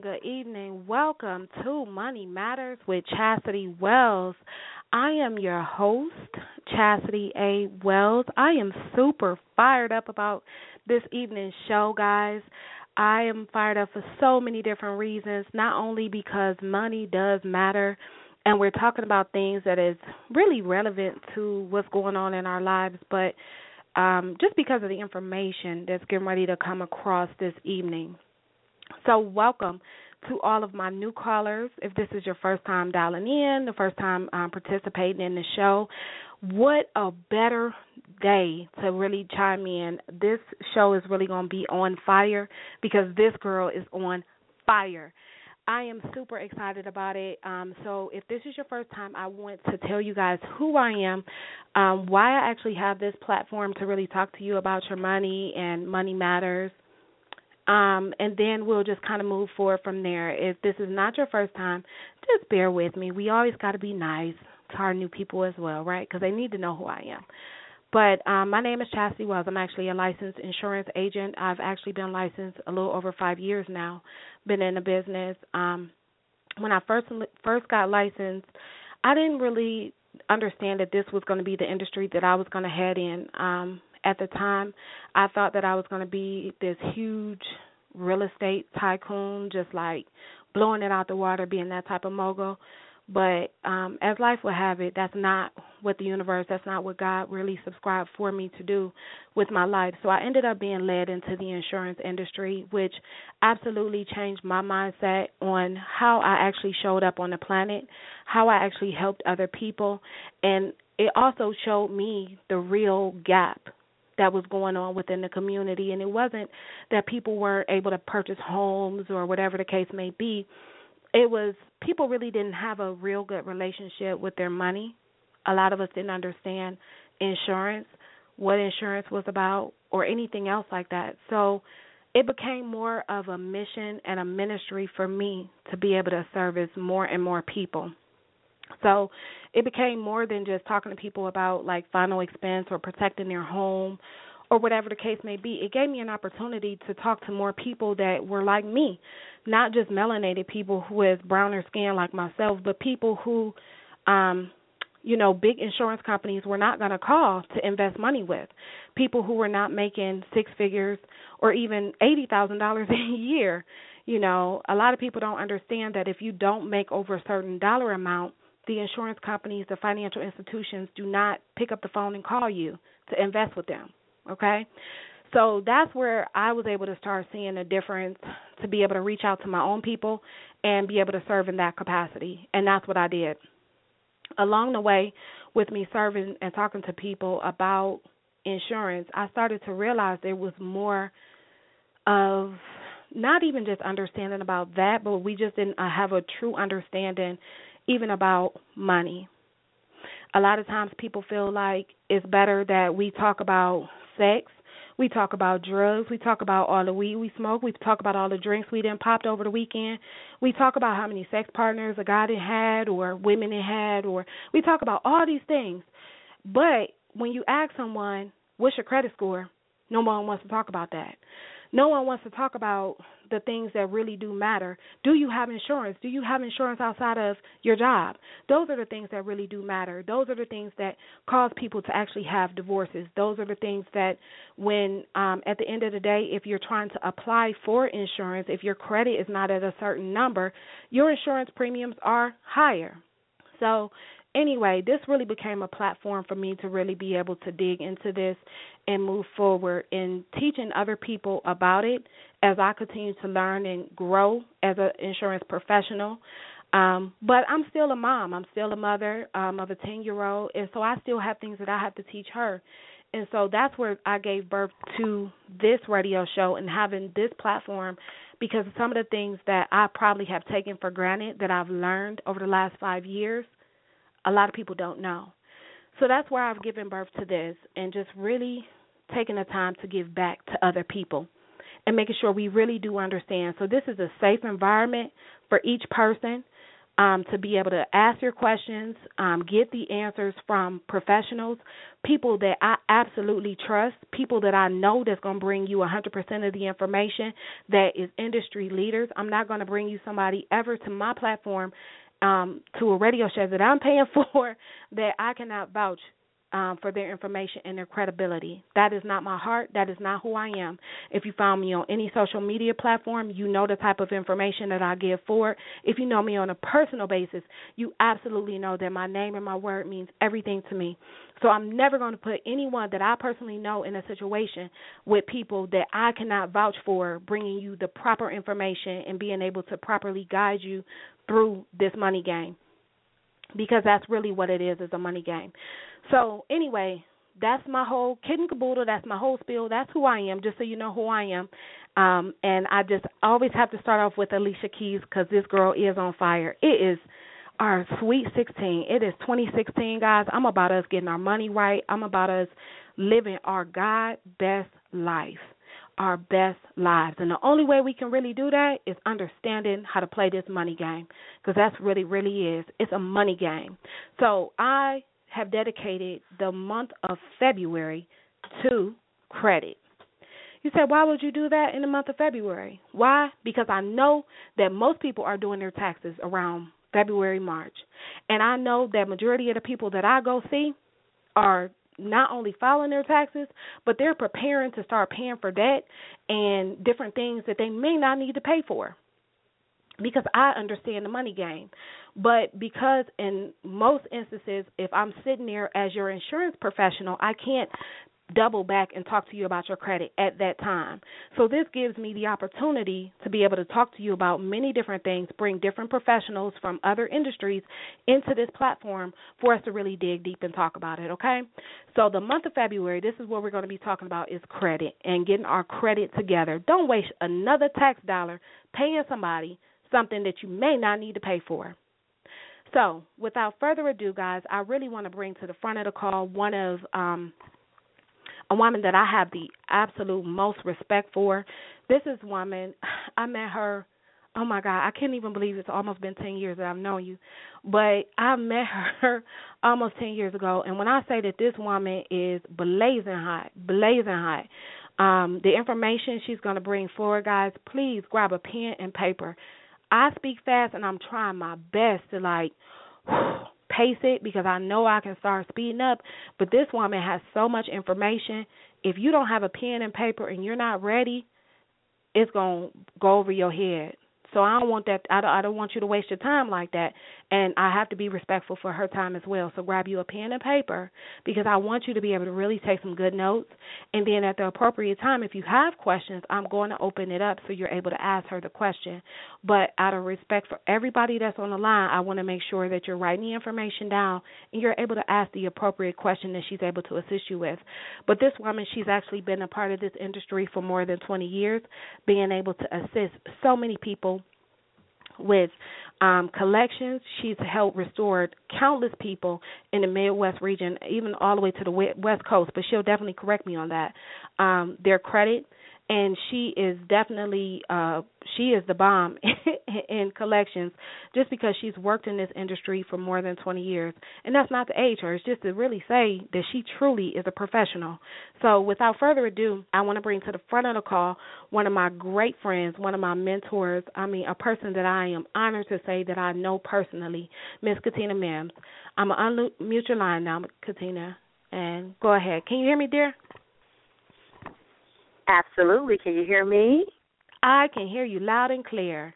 Good evening. Welcome to Money Matters with Chastity Wells. I am your host, Chastity A. Wells. I am super fired up about this evening's show, guys. I am fired up for so many different reasons, not only because money does matter, and we're talking about things that is really relevant to what's going on in our lives, but just because of the information that's getting ready to come across this evening. So welcome to all of my new callers. If this is your first time dialing in, the first time participating in the show, what a better day to really chime in. This show is really going to be on fire because this girl is on fire. I am super excited about it. So if this is your first time, I want to tell you guys who I am, why I actually have this platform to really talk to you about your money and money matters. And then we'll just kind of move forward from there. If this is not your first time, just bear with me. We always got to be nice to our new people as well, right? Because they need to know who I am. But my name is Chastity Wells. I'm actually a licensed insurance agent. I've actually been licensed a little over 5 years now, been in the business. When I first got licensed, I didn't really understand that this was going to be the industry that I was going to head in. At the time, I thought that I was going to be this huge real estate tycoon, just like blowing it out the water, being that type of mogul. But as life would have it, that's not what the universe, that's not what God really subscribed for me to do with my life. So I ended up being led into the insurance industry, which absolutely changed my mindset on how I actually showed up on the planet, how I actually helped other people. And it also showed me the real gap that was going on within the community. And it wasn't that people weren't able to purchase homes or whatever the case may be. It was people really didn't have a real good relationship with their money. A lot of us didn't understand insurance, what insurance was about, or anything else like that. So it became more of a mission and a ministry for me to be able to service more and more people. So it became more than just talking to people about, like, final expense or protecting their home or whatever the case may be. It gave me an opportunity to talk to more people that were like me, not just melanated people with browner skin like myself, but people who, big insurance companies were not going to call to invest money with, people who were not making six figures or even $80,000 a year. You know, a lot of people don't understand that if you don't make over a certain dollar amount, the insurance companies, the financial institutions do not pick up the phone and call you to invest with them, okay? So that's where I was able to start seeing a difference, to be able to reach out to my own people and be able to serve in that capacity. And that's what I did. Along the way with me serving and talking to people about insurance, I started to realize there was more of not even just understanding about that, but we just didn't have a true understanding even about money. A lot of times people feel like it's better that we talk about sex, we talk about drugs, we talk about all the weed we smoke, we talk about all the drinks we done popped over the weekend, we talk about how many sex partners a guy done had or women done had, or we talk about all these things. But when you ask someone, what's your credit score, no one wants to talk about that. No one wants to talk about the things that really do matter. Do you have insurance? Do you have insurance outside of your job? Those are the things that really do matter. Those are the things that cause people to actually have divorces. Those are the things that when at the end of the day, if you're trying to apply for insurance, if your credit is not at a certain number, your insurance premiums are higher. So anyway, this really became a platform for me to really be able to dig into this and move forward in teaching other people about it as I continue to learn and grow as an insurance professional. But I'm still a mom. I'm still a mother of a 10-year-old, and so I still have things that I have to teach her. And so that's where I gave birth to this radio show and having this platform, because some of the things that I probably have taken for granted that I've learned over the last 5 years, a lot of people don't know. So that's where I've given birth to this and just really taking the time to give back to other people and making sure we really do understand. So this is a safe environment for each person to be able to ask your questions, get the answers from professionals, people that I absolutely trust, people that I know that's going to bring you 100% of the information, that is industry leaders. I'm not going to bring you somebody ever to my platform to a radio show that I'm paying for that I cannot vouch for their information and their credibility. That is not my heart. That is not who I am. If you found me on any social media platform, you know the type of information that I give forward. If you know me on a personal basis, you absolutely know that my name and my word means everything to me. So I'm never going to put anyone that I personally know in a situation with people that I cannot vouch for, bringing you the proper information and being able to properly guide you through this money game, because that's really what it is a money game. So anyway, that's my whole kit and caboodle. That's my whole spiel. That's who I am, just so you know who I am. And I just always have to start off with Alicia Keys, because this girl is on fire. It is our sweet 16. It is 2016, guys. I'm about us getting our money right. I'm about us living our God-best life, our best lives. And the only way we can really do that is understanding how to play this money game, because that's really, really is. It's a money game. So I have dedicated the month of February to credit. You said, why would you do that in the month of February? Why? Because I know that most people are doing their taxes around February, March. And I know that majority of the people that I go see are not only filing their taxes, but they're preparing to start paying for debt and different things that they may not need to pay for, because I understand the money game. But because in most instances, if I'm sitting there as your insurance professional, I can't double back and talk to you about your credit at that time. So this gives me the opportunity to be able to talk to you about many different things, bring different professionals from other industries into this platform for us to really dig deep and talk about it, okay? So the month of February, this is what we're going to be talking about, is credit and getting our credit together. Don't waste another tax dollar paying somebody something that you may not need to pay for. So without further ado, guys, I really want to bring to the front of the call one of a woman that I have the absolute most respect for. This is woman, I met her, oh my God, I can't even believe it's almost been 10 years that I've known you, but I met her almost 10 years ago, and when I say that this woman is blazing hot, the information she's going to bring forward, guys, please grab a pen and paper. I speak fast, and I'm trying my best to, like, pace it, because I know I can start speeding up, but this woman has so much information. If you don't have a pen and paper and you're not ready, it's going to go over your head. So I don't want that. I don't want you to waste your time like that. And I have to be respectful for her time as well. So grab you a pen and paper, because I want you to be able to really take some good notes. And then at the appropriate time, if you have questions, I'm going to open it up so you're able to ask her the question. But out of respect for everybody that's on the line, I want to make sure that you're writing the information down and you're able to ask the appropriate question that she's able to assist you with. But this woman, she's actually been a part of this industry for more than 20 years, being able to assist so many people with collections. She's helped restore countless people in the Midwest region, even all the way to the West Coast, but she'll definitely correct me on that, their credit. And she is definitely, she is the bomb in collections, just because she's worked in this industry for more than 20 years. And that's not to age her. It's just to really say that she truly is a professional. So without further ado, I want to bring to the front of the call one of my great friends, one of my mentors, I mean, a person that I am honored to say that I know personally, Ms. Katina Mims. I'm going to unmute your line now, Katina, and go ahead. Can you hear me, dear? Absolutely. Can you hear me? I can hear you loud and clear.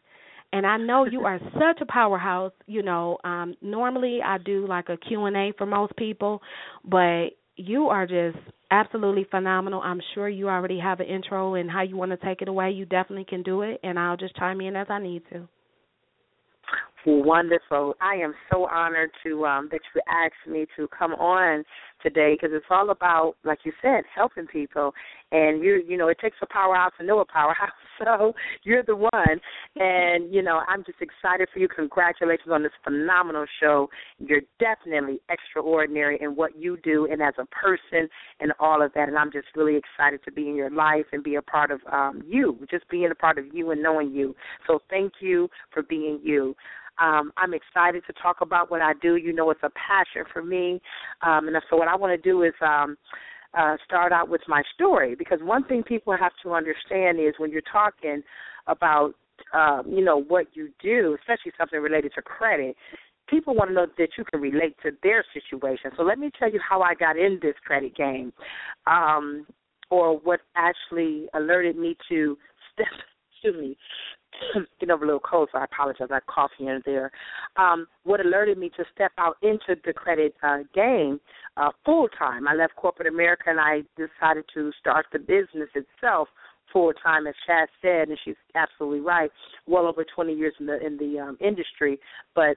And I know you are such a powerhouse. You know, normally I do like a Q&A for most people, but you are just absolutely phenomenal. I'm sure you already have an intro and how you want to take it away. You definitely can do it, and I'll just chime in as I need to. Wonderful. I am so honored to that you asked me to come on today, because it's all about, like you said, helping people. And, you know, it takes a powerhouse to know a powerhouse, so you're the one. And, you know, I'm just excited for you. Congratulations on this phenomenal show. You're definitely extraordinary in what you do and as a person and all of that. And I'm just really excited to be in your life and be a part of you, just being a part of you and knowing you. So thank you for being you. I'm excited to talk about what I do. You know, it's a passion for me. And so what I want to do is start out with my story, because one thing people have to understand is when you're talking about, you know, what you do, especially something related to credit, people want to know that you can relate to their situation. So let me tell you how I got in this credit game, or what actually alerted me to step, excuse me, getting over a little cold, so I apologize. I cough here and there. What alerted me to step out into the credit game full-time, I left corporate America and I decided to start the business itself full-time, as Chad said, and she's absolutely right, well over 20 years in the industry, but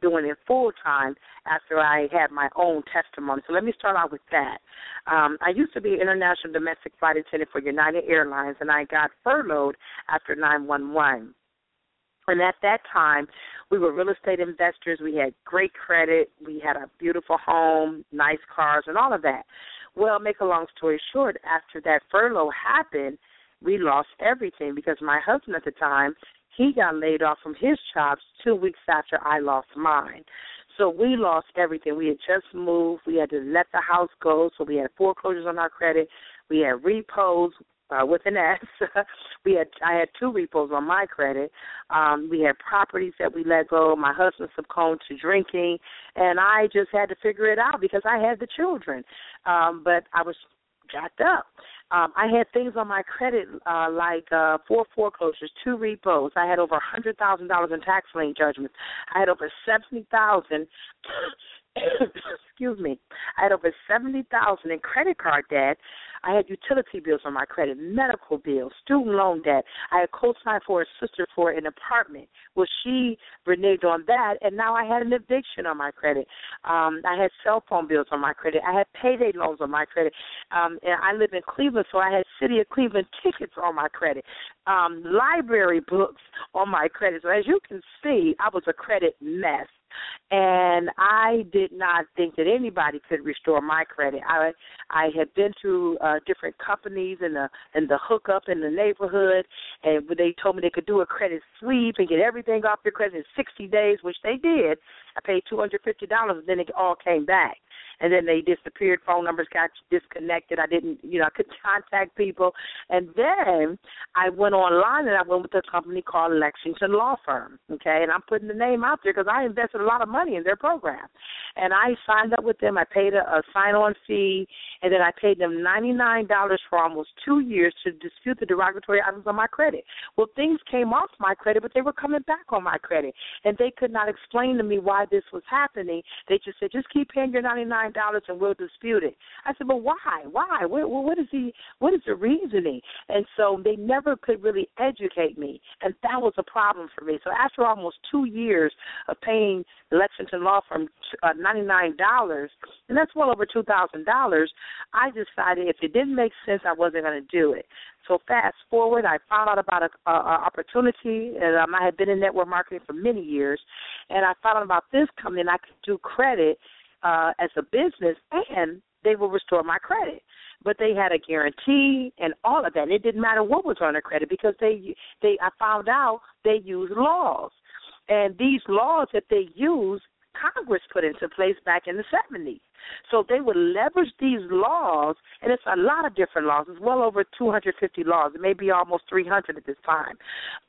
doing it full-time after I had my own testimony. So let me start out with that. I used to be an international domestic flight attendant for United Airlines, and I got furloughed after 9/11. And at that time, we were real estate investors. We had great credit. We had a beautiful home, nice cars, and all of that. Well, make a long story short, after that furlough happened, we lost everything, because my husband at the time, he got laid off from his job 2 weeks after I lost mine. So we lost everything. We had just moved. We had to let the house go, so we had foreclosures on our credit. We had repos with an S. I had two repos on my credit. We had properties that we let go. My husband succumbed to drinking, and I just had to figure it out because I had the children. But I was jacked up. I had things on my credit like four foreclosures, two repos. I had over $100,000 in tax lien judgments. I had over $70,000. Excuse me. I had over $70,000 in credit card debt. I had utility bills on my credit, medical bills, student loan debt. I had co-signed for a sister for an apartment. Well, she reneged on that, and now I had an eviction on my credit. I had cell phone bills on my credit. I had payday loans on my credit. And I live in Cleveland, so I had City of Cleveland tickets on my credit, library books on my credit. So as you can see, I was a credit mess. And I did not think that anybody could restore my credit. I had been through different companies and the hookup in the neighborhood, and they told me they could do a credit sweep and get everything off your credit in 60 days, which they did. I paid $250, and then it all came back. and then they disappeared. Phone numbers got disconnected. I didn't, I couldn't contact people. And then I went online and I went with a company called Lexington Law Firm, okay? And I'm putting the name out there because I invested a lot of money in their program. And I signed up with them. I paid a sign-on fee, and then I paid them $99 for almost 2 years to dispute the derogatory items on my credit. Well, things came off my credit, but they were coming back on my credit, and they could not explain to me why this was happening. They just said, just keep paying your $99 and we'll dispute it. I said, but why? Why? What is the reasoning? And so they never could really educate me, and that was a problem for me. So after almost 2 years of paying Lexington Law Firm $99, and that's well over $2,000, I decided if it didn't make sense, I wasn't going to do it. So fast forward, I found out about an opportunity, and I had been in network marketing for many years, and I found out about this company, and I could do credit as a business, and they will restore my credit. But they had a guarantee and all of that, and it didn't matter what was on their credit because I found out they used laws. And these laws that they use, Congress put into place back in the 70s. So they would leverage these laws, and it's a lot of different laws. It's well over 250 laws. It may be almost 300 at this time.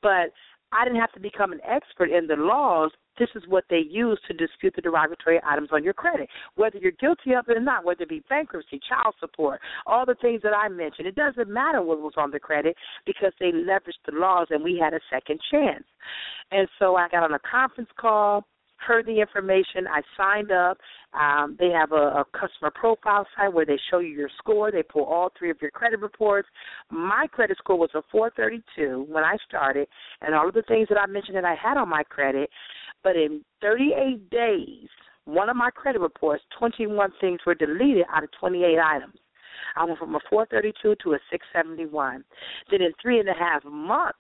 But I didn't have to become an expert in the laws. This is what they use to dispute the derogatory items on your credit, whether you're guilty of it or not, whether it be bankruptcy, child support, all the things that I mentioned. It doesn't matter what was on the credit because they leveraged the laws, and we had a second chance. And so I got on a conference call, heard the information, I signed up. They have a customer profile site where they show you your score. They pull all three of your credit reports. My credit score was a 432 when I started, and all of the things that I mentioned that I had on my credit, but in 38 days, one of my credit reports, 21 things were deleted out of 28 items. I went from a 432 to a 671. Then in 3.5 months,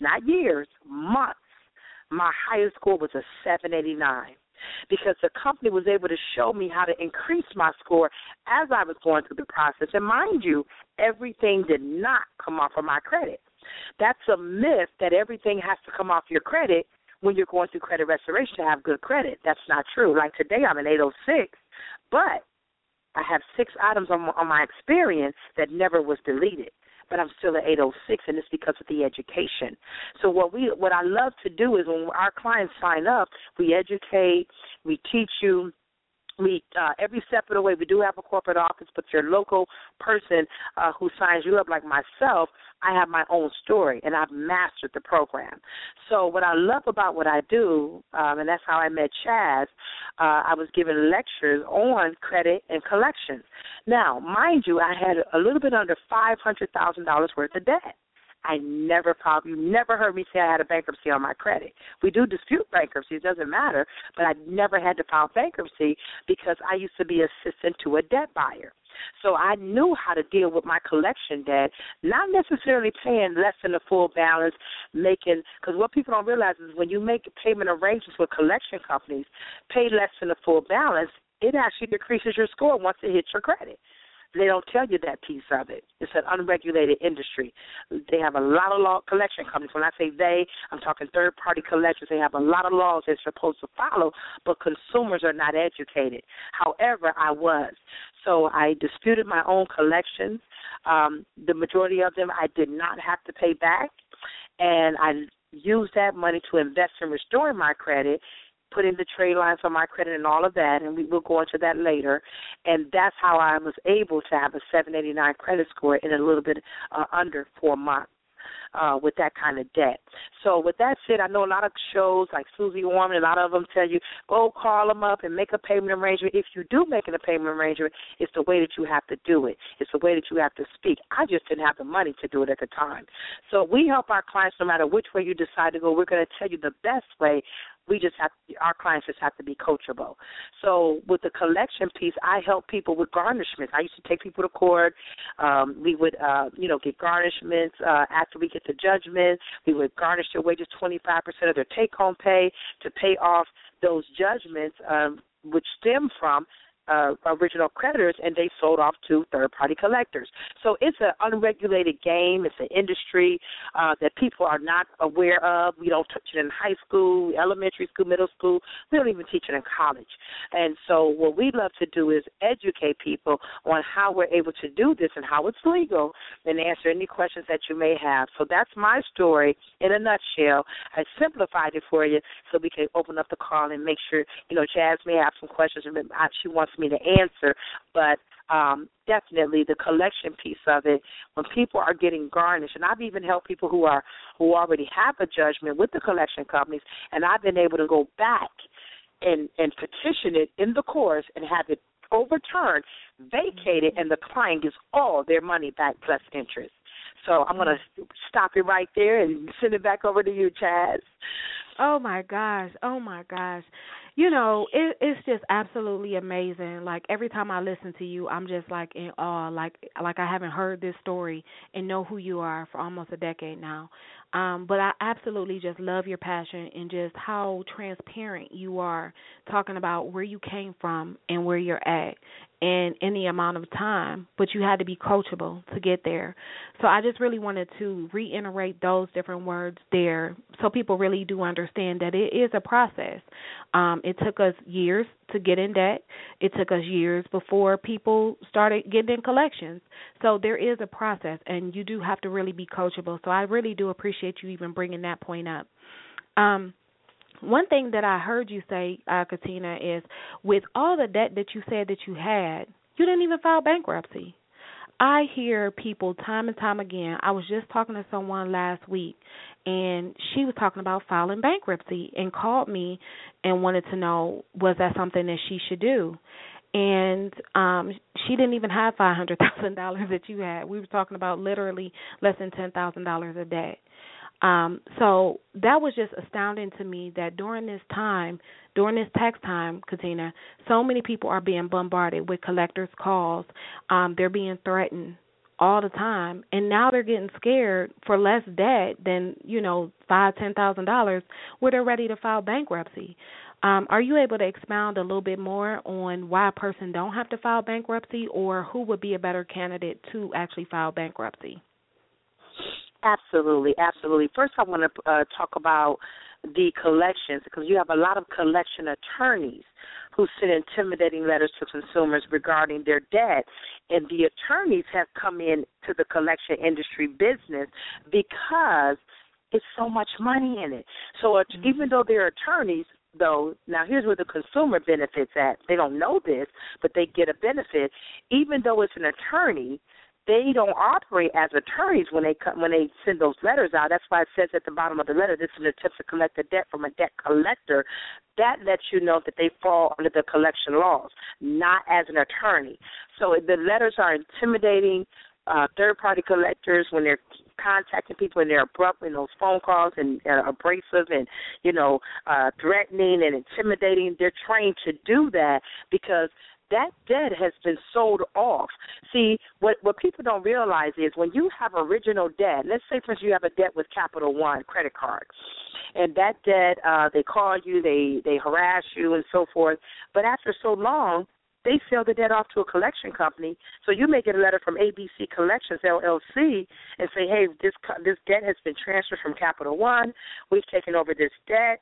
not years, months, my highest score was a 789 because the company was able to show me how to increase my score as I was going through the process. And mind you, everything did not come off of my credit. That's a myth that everything has to come off your credit when you're going through credit restoration to have good credit. That's not true. Like today I'm an 806, but I have 6 items on my experience that never was deleted. But I'm still at 806, and it's because of the education. So what I love to do is when our clients sign up, we educate, we teach you. Every step of the way, we do have a corporate office, but your local person who signs you up, like myself, I have my own story, and I've mastered the program. So what I love about what I do, and that's how I met Chaz, I was giving lectures on credit and collections. Now, mind you, I had a little bit under $500,000 worth of debt. You never heard me say I had a bankruptcy on my credit. We do dispute bankruptcy, it doesn't matter, but I never had to file bankruptcy because I used to be assistant to a debt buyer. So I knew how to deal with my collection debt, not necessarily paying less than the full balance, because what people don't realize is when you make payment arrangements with collection companies, pay less than the full balance, it actually decreases your score once it hits your credit. They don't tell you that piece of it. It's an unregulated industry. They have a lot of law collection companies. When I say they, I'm talking third-party collectors. They have a lot of laws they're supposed to follow, but consumers are not educated. However, I was. So I disputed my own collections. The majority of them I did not have to pay back, and I used that money to invest in restoring my credit, putting the trade lines on my credit and all of that, and we'll go into that later. And that's how I was able to have a 789 credit score in a little bit under 4 months with that kind of debt. So with that said, I know a lot of shows like Susie Orman, a lot of them tell you, go call them up and make a payment arrangement. If you do make a payment arrangement, it's the way that you have to do it. It's the way that you have to speak. I just didn't have the money to do it at the time. So we help our clients no matter which way you decide to go. We're going to tell you the best way. Our clients just have to be coachable. So with the collection piece, I help people with garnishments. I used to take people to court. We would, get garnishments after we get the judgment. We would garnish their wages, 25% of their take-home pay to pay off those judgments, which stem from original creditors, and they sold off to third-party collectors. So it's an unregulated game. It's an industry that people are not aware of. We don't teach it in high school, elementary school, middle school. We don't even teach it in college. And so what we love to do is educate people on how we're able to do this and how it's legal, and answer any questions that you may have. So that's my story in a nutshell. I simplified it for you so we can open up the call and make sure, you know, Jazz may have some questions she wants me to answer, but definitely the collection piece of it, when people are getting garnished, and I've even helped people who already have a judgment with the collection companies, and I've been able to go back and petition it in the courts and have it overturned, vacated, and the client gets all their money back plus interest. So I'm going to stop it right there and send it back over to you, Chaz. Oh, my gosh. You know, it's just absolutely amazing. Like, every time I listen to you, I'm just, like, in awe. Like I haven't heard this story and know who you are for almost a decade now. But I absolutely just love your passion and just how transparent you are talking about where you came from and where you're at and any amount of time, but you had to be coachable to get there. So I just really wanted to reiterate those different words there so people really do understand that it is a process. It took us years to get in debt. It took us years before people started getting in collections. So there is a process, and you do have to really be coachable. So I really do appreciate you even bringing that point up. One thing that I heard you say, Katina, is with all the debt that you said that you had, you didn't even file bankruptcy. I hear people time and time again. I was just talking to someone last week, and she was talking about filing bankruptcy and called me and wanted to know, was that something that she should do? And she didn't even have $500,000 that you had. We were talking about literally less than $10,000 a day. So that was just astounding to me that during this tax time, Katina, so many people are being bombarded with collectors' calls. They're being threatened all the time, and now they're getting scared for less debt than, you know, $5,000, $10,000, where they're ready to file bankruptcy. Are you able to expound a little bit more on why a person don't have to file bankruptcy, or who would be a better candidate to actually file bankruptcy? Absolutely. First, I want to talk about the collections, because you have a lot of collection attorneys who send intimidating letters to consumers regarding their debt, and the attorneys have come into the collection industry business because it's so much money in it. So even though they're attorneys, though, now here's where the consumer benefits at. They don't know this, but they get a benefit. Even though it's an attorney, they don't operate as attorneys when they send those letters out. That's why it says at the bottom of the letter, this is an attempt to collect a debt from a debt collector. That lets you know that they fall under the collection laws, not as an attorney. So the letters are intimidating. Third-party collectors, when they're contacting people and they're abrupt in those phone calls and abrasive and, you know, threatening and intimidating, they're trained to do that because that debt has been sold off. See, what people don't realize is when you have original debt, let's say, for instance, you have a debt with Capital One credit card, and that debt, they call you, they harass you and so forth, but after so long, they sell the debt off to a collection company. So you may get a letter from ABC Collections LLC and say, hey, this debt has been transferred from Capital One. We've taken over this debt.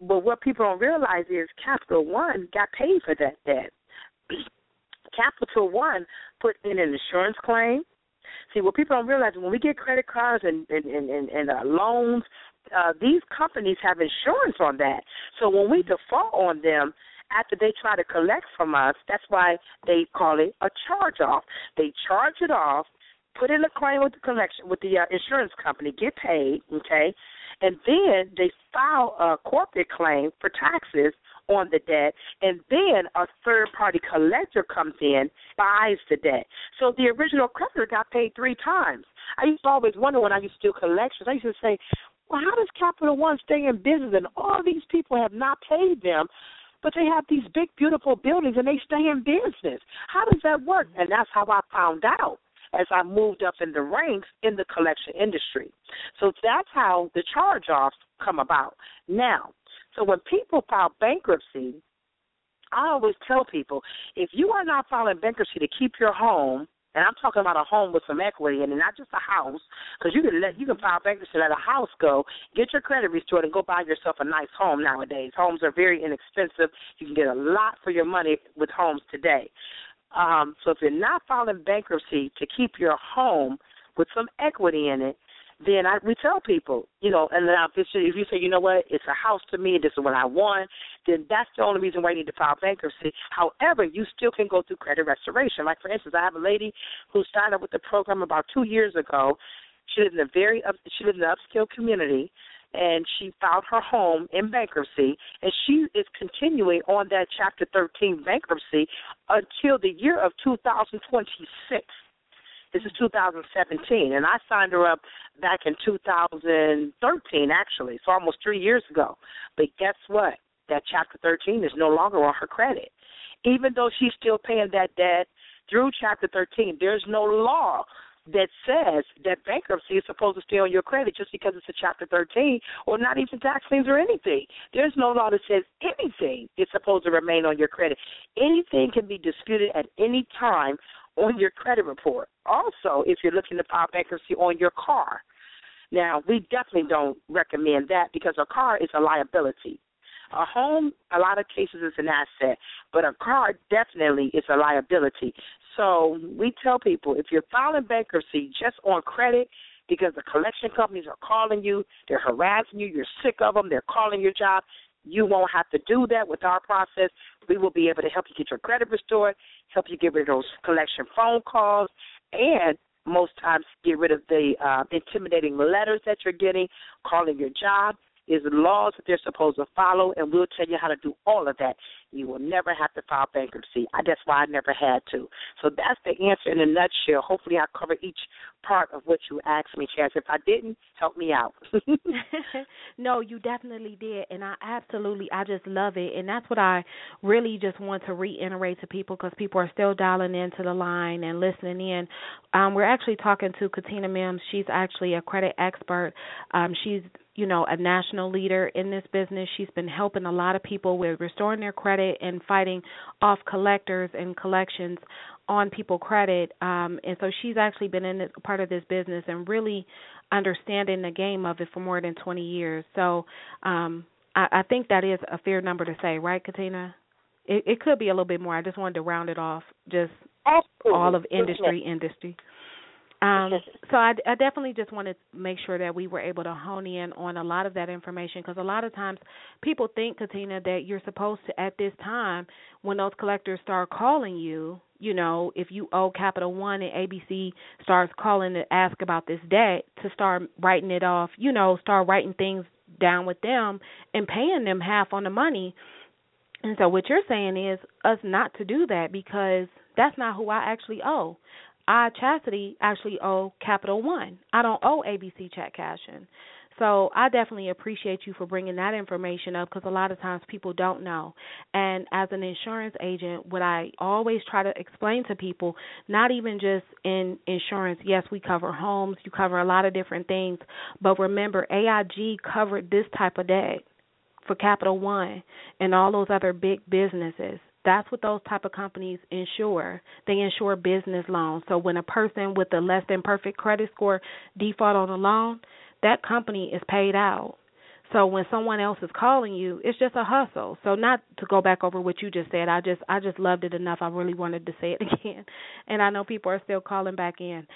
But what people don't realize is Capital One got paid for that debt. Capital One put in an insurance claim. See, what people don't realize is when we get credit cards and loans, these companies have insurance on that. So when we default on them, after they try to collect from us, that's why they call it a charge-off. They charge it off, put in a claim with the collection with the insurance company, get paid, okay, and then they file a corporate claim for taxes on the debt, and then a third-party collector comes in, buys the debt. So the original creditor got paid three times. I used to always wonder when I used to do collections, I used to say, well, how does Capital One stay in business and all these people have not paid them, but they have these big, beautiful buildings and they stay in business? How does that work? And that's how I found out as I moved up in the ranks in the collection industry. So that's how the charge-offs come about. Now, so when people file bankruptcy, I always tell people, if you are not filing bankruptcy to keep your home, and I'm talking about a home with some equity in it, not just a house, because you can file bankruptcy and let a house go, get your credit restored, and go buy yourself a nice home nowadays. Homes are very inexpensive. You can get a lot for your money with homes today. So if you're not filing bankruptcy to keep your home with some equity in it, then we tell people, you know, and now if you say, you know what, it's a house to me, this is what I want, then that's the only reason why you need to file bankruptcy. However, you still can go through credit restoration. Like, for instance, I have a lady who signed up with the program about 2 years ago. She lived in an upscale community, and she filed her home in bankruptcy, and she is continuing on that Chapter 13 bankruptcy until the year of 2026. This is 2017, and I signed her up back in 2013, actually, so almost 3 years ago. But guess what? That Chapter 13 is no longer on her credit. Even though she's still paying that debt through Chapter 13, there's no law that says that bankruptcy is supposed to stay on your credit just because it's a Chapter 13 or not even tax liens or anything. There's no law that says anything is supposed to remain on your credit. Anything can be disputed at any time on your credit report. Also, if you're looking to file bankruptcy on your car. Now, we definitely don't recommend that because a car is a liability. A home, a lot of cases, is an asset, but a car definitely is a liability. So we tell people, if you're filing bankruptcy just on credit because the collection companies are calling you, they're harassing you, you're sick of them, they're calling your job, you won't have to do that with our process. We will be able to help you get your credit restored, help you get rid of those collection phone calls, and most times get rid of the intimidating letters that you're getting, calling your job. Is laws that they're supposed to follow, and we'll tell you how to do all of that. You will never have to file bankruptcy. That's why I never had to. So that's the answer in a nutshell. Hopefully I cover each part of what you asked me, Chaz. If I didn't, help me out. No, you definitely did, and I just love it, and that's what I really just want to reiterate to people because people are still dialing into the line and listening in. We're actually talking to Katina Mims. She's actually a credit expert. She's a national leader in this business. She's been helping a lot of people with restoring their credit and fighting off collectors and collections on people's credit. And so she's actually been in part of this business and really understanding the game of it for more than 20 years. So I think that is a fair number to say, right, Katina? It could be a little bit more. I just wanted to round it off, just absolutely. All of industry. So I definitely just want to make sure that we were able to hone in on a lot of that information because a lot of times people think, Katina, that you're supposed to, at this time, when those collectors start calling you, if you owe Capital One and ABC starts calling to ask about this debt, to start writing it off, start writing things down with them and paying them half on the money. And so what you're saying is us not to do that because that's not who I actually owe. I, Chastity, actually owe Capital One. I don't owe ABC Chat Cashing. So I definitely appreciate you for bringing that information up because a lot of times people don't know. And as an insurance agent, what I always try to explain to people, not even just in insurance, yes, we cover homes, you cover a lot of different things, but remember AIG covered this type of debt for Capital One and all those other big businesses. That's what those type of companies insure. They insure business loans. So when a person with a less than perfect credit score default on a loan, that company is paid out. So when someone else is calling you, it's just a hustle. So not to go back over what you just said, I just loved it enough. I really wanted to say it again. And I know people are still calling back in.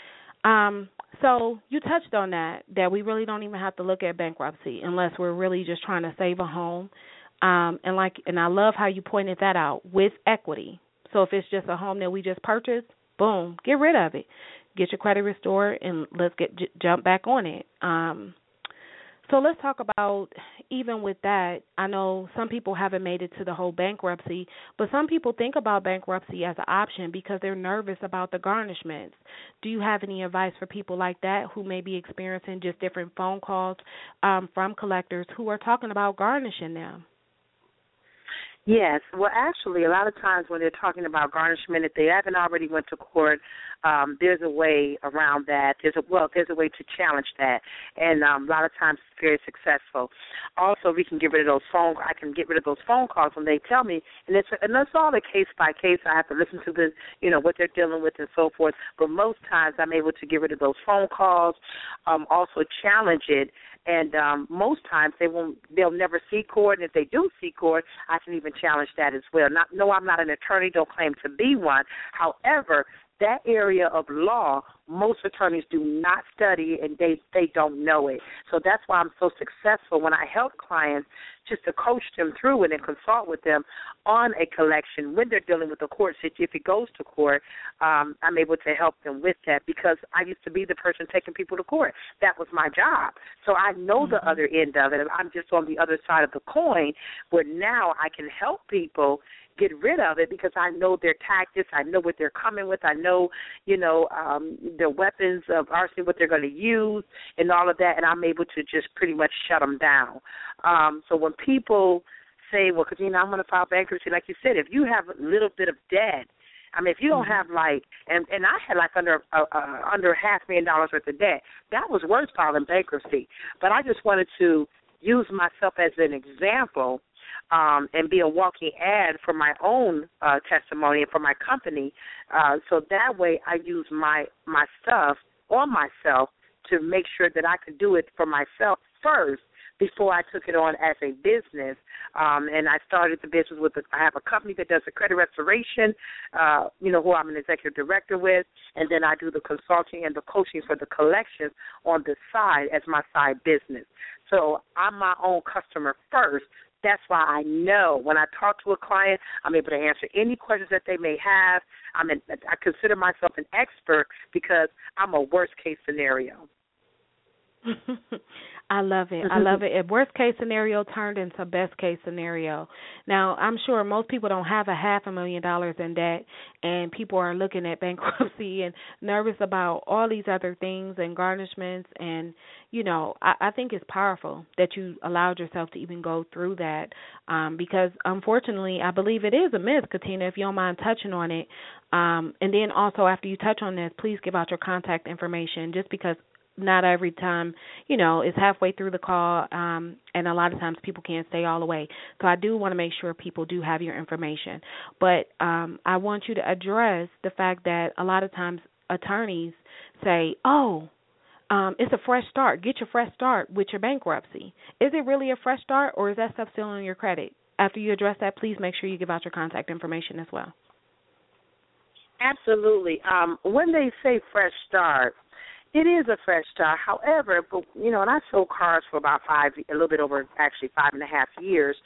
So you touched on that we really don't even have to look at bankruptcy unless we're really just trying to save a home. And I love how you pointed that out with equity. So if it's just a home that we just purchased, boom, get rid of it, get your credit restored, and let's jump back on it. So let's talk about even with that. I know some people haven't made it to the whole bankruptcy, but some people think about bankruptcy as an option because they're nervous about the garnishments. Do you have any advice for people like that who may be experiencing just different phone calls from collectors who are talking about garnishing them? Yes. Well, actually, a lot of times when they're talking about garnishment, if they haven't already went to court, there's a way around that. There's a way to challenge that, and a lot of times it's very successful. Also, we can get rid of those phone. I can get rid of those phone calls when they tell me, and that's all the case by case. I have to listen to the, you know, what they're dealing with and so forth. But most times, I'm able to get rid of those phone calls. Also challenge it, and most times they'll never see court. And if they do see court, I can even challenge that as well. No, I'm not an attorney. Don't claim to be one. However, that area of law, most attorneys do not study, and they don't know it. So that's why I'm so successful when I help clients just to coach them through it and consult with them on a collection when they're dealing with a court situation. If it goes to court, I'm able to help them with that because I used to be the person taking people to court. That was my job. So I know the other end of it, and I'm just on the other side of the coin where now I can help people get rid of it because I know their tactics. I know what they're coming with. I know, the weapons of arson, what they're going to use and all of that, and I'm able to just pretty much shut them down. So when people say, well, Katina, I'm going to file bankruptcy, like you said, if you have a little bit of debt, I mean, if you don't have and I had under $500,000 worth of debt. That was worth filing bankruptcy. But I just wanted to use myself as an example and be a walking ad for my own testimony and for my company. So that way I use my stuff on myself to make sure that I could do it for myself first before I took it on as a business. And I started the business I have a company that does the credit restoration, who I'm an executive director with, and then I do the consulting and the coaching for the collections on the side as my side business. So I'm my own customer first. That's why I know when I talk to a client, I'm able to answer any questions that they may have. I consider myself an expert because I'm a worst-case scenario. I love it. I love it. A worst-case scenario turned into best-case scenario. Now, I'm sure most people don't have a $500,000 in debt, and people are looking at bankruptcy and nervous about all these other things and garnishments. And, I think it's powerful that you allowed yourself to even go through that because, unfortunately, I believe it is a myth, Katina, if you don't mind touching on it. And then also after you touch on this, please give out your contact information just because not every time, it's halfway through the call, and a lot of times people can't stay all the way. So I do want to make sure people do have your information. But I want you to address the fact that a lot of times attorneys say, it's a fresh start. Get your fresh start with your bankruptcy. Is it really a fresh start, or is that stuff still on your credit? After you address that, please make sure you give out your contact information as well. Absolutely. When they say fresh start, it is a fresh start. However, and I sold cars for about five and a half years.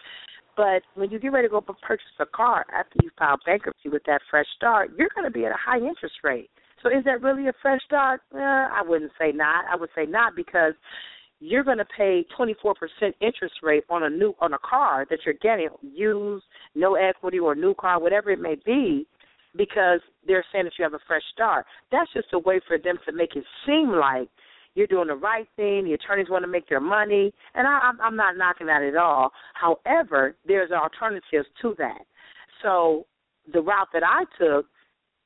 But when you get ready to go purchase a car after you file bankruptcy with that fresh start, you're going to be at a high interest rate. So is that really a fresh start? I wouldn't say not. I would say not because you're going to pay 24% interest rate on a car that you're getting, used, no equity, or new car, whatever it may be, because they're saying that you have a fresh start. That's just a way for them to make it seem like you're doing the right thing, the attorneys want to make their money, and I'm not knocking that at all. However, there's alternatives to that. So the route that I took,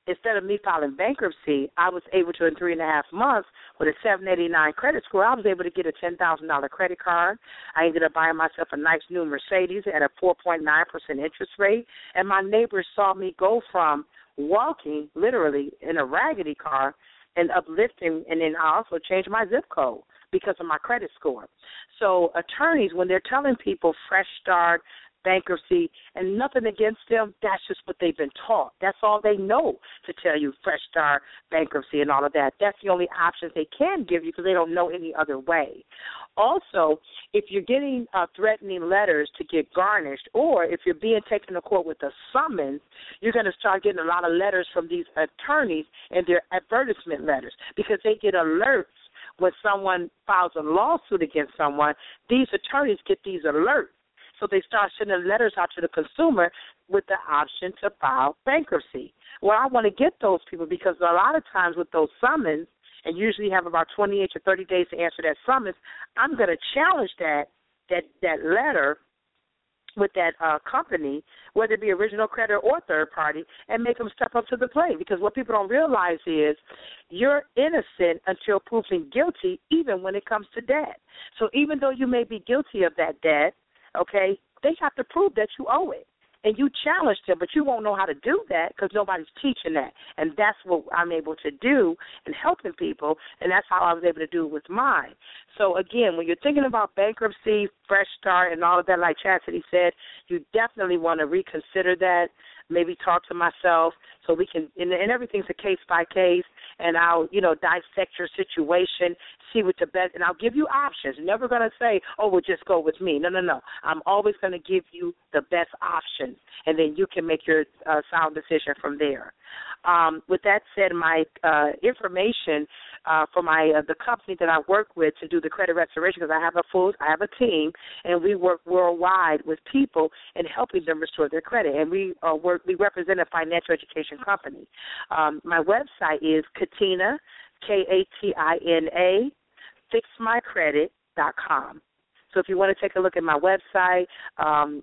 instead of me filing bankruptcy, I was able to, in 3.5 months, with a 789 credit score, I was able to get a $10,000 credit card. I ended up buying myself a nice new Mercedes at a 4.9% interest rate, and my neighbors saw me go from walking, literally, in a raggedy car and uplifting, and then I also changed my zip code because of my credit score. So attorneys, when they're telling people fresh start, bankruptcy, and nothing against them, that's just what they've been taught. That's all they know, to tell you fresh start, bankruptcy, and all of that. That's the only options they can give you because they don't know any other way. Also, if you're getting threatening letters to get garnished, or if you're being taken to court with a summons, you're going to start getting a lot of letters from these attorneys and their advertisement letters because they get alerts when someone files a lawsuit against someone. These attorneys get these alerts. So they start sending letters out to the consumer with the option to file bankruptcy. Well, I want to get those people because a lot of times with those summons, and usually have about 28 or 30 days to answer that summons, I'm going to challenge that letter with that company, whether it be original creditor or third party, and make them step up to the plate. Because what people don't realize is you're innocent until proven guilty, even when it comes to debt. So even though you may be guilty of that debt, okay, they have to prove that you owe it. And you challenged them, but you won't know how to do that because nobody's teaching that. And that's what I'm able to do in helping people, and that's how I was able to do with mine. So, again, when you're thinking about bankruptcy, fresh start, and all of that, like Chastity said, you definitely want to reconsider that, maybe talk to myself so we can, and everything's a case by case, and I'll, you know, dissect your situation, see what the best, and I'll give you options. I'm never going to say, oh, well, just go with me. No, no, no. I'm always going to give you the best option, and then you can make your sound decision from there. With that said, my information for my the company that I work with to do the credit restoration, because I have a team, and we work worldwide with people and helping them restore their credit. And we represent a financial education company. My website is Katina, Katina, FixMyCredit.com. So if you want to take a look at my website,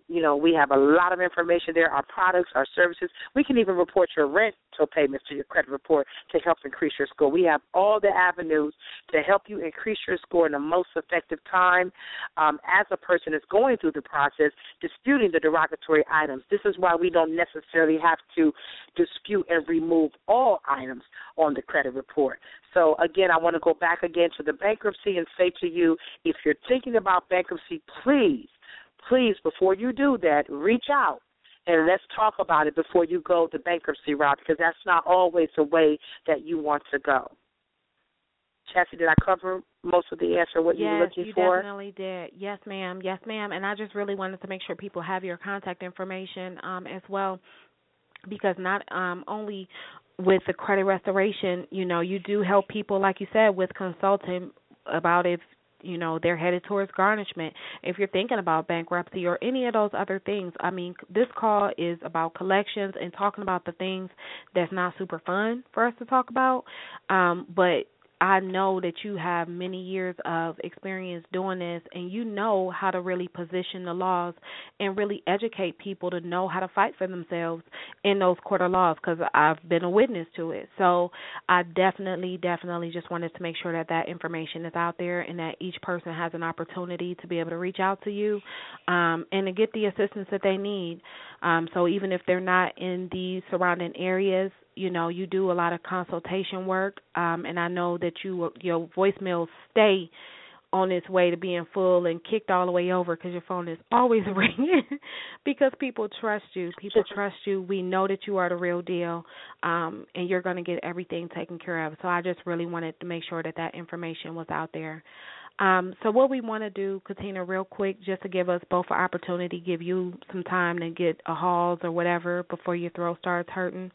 you know, we have a lot of information there, our products, our services. We can even report your rental payments to your credit report to help increase your score. We have all the avenues to help you increase your score in the most effective time as a person is going through the process, disputing the derogatory items. This is why we don't necessarily have to dispute and remove all items on the credit report. So, again, I want to go back again to the bankruptcy and say to you, if you're thinking about bankruptcy, please, before you do that, reach out and let's talk about it before you go the bankruptcy route, because that's not always the way that you want to go. Chastity, did I cover most of the answer, what you were looking for? Yes, you definitely did. Yes, ma'am. Yes, ma'am. And I just really wanted to make sure people have your contact information as well, because not only with the credit restoration, you know, you do help people, like you said, with consulting about if, you know, they're headed towards garnishment. If you're thinking about bankruptcy or any of those other things, I mean, this call is about collections and talking about the things that's not super fun for us to talk about. But I know that you have many years of experience doing this, and you know how to really position the laws and really educate people to know how to fight for themselves in those court of laws, because I've been a witness to it. So I definitely just wanted to make sure that that information is out there and that each person has an opportunity to be able to reach out to you and to get the assistance that they need. So even if they're not in the surrounding areas, you know, you do a lot of consultation work, and I know that your voicemails stay on its way to being full and kicked all the way over because your phone is always ringing because people trust you. People trust you. We know that you are the real deal, and you're going to get everything taken care of. So I just really wanted to make sure that that information was out there. So what we want to do, Katina, real quick, just to give us both an opportunity, give you some time to get a halls or whatever before your throat starts hurting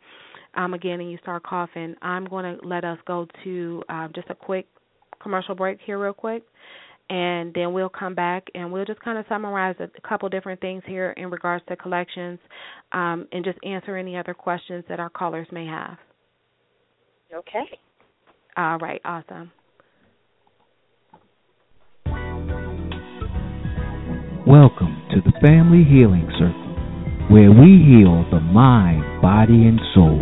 again and you start coughing, I'm going to let us go to just a quick commercial break here real quick, and then we'll come back and we'll just kind of summarize a couple different things here in regards to collections and just answer any other questions that our callers may have. Okay. All right. Awesome. Welcome to the Family Healing Circle, where we heal the mind, body, and soul.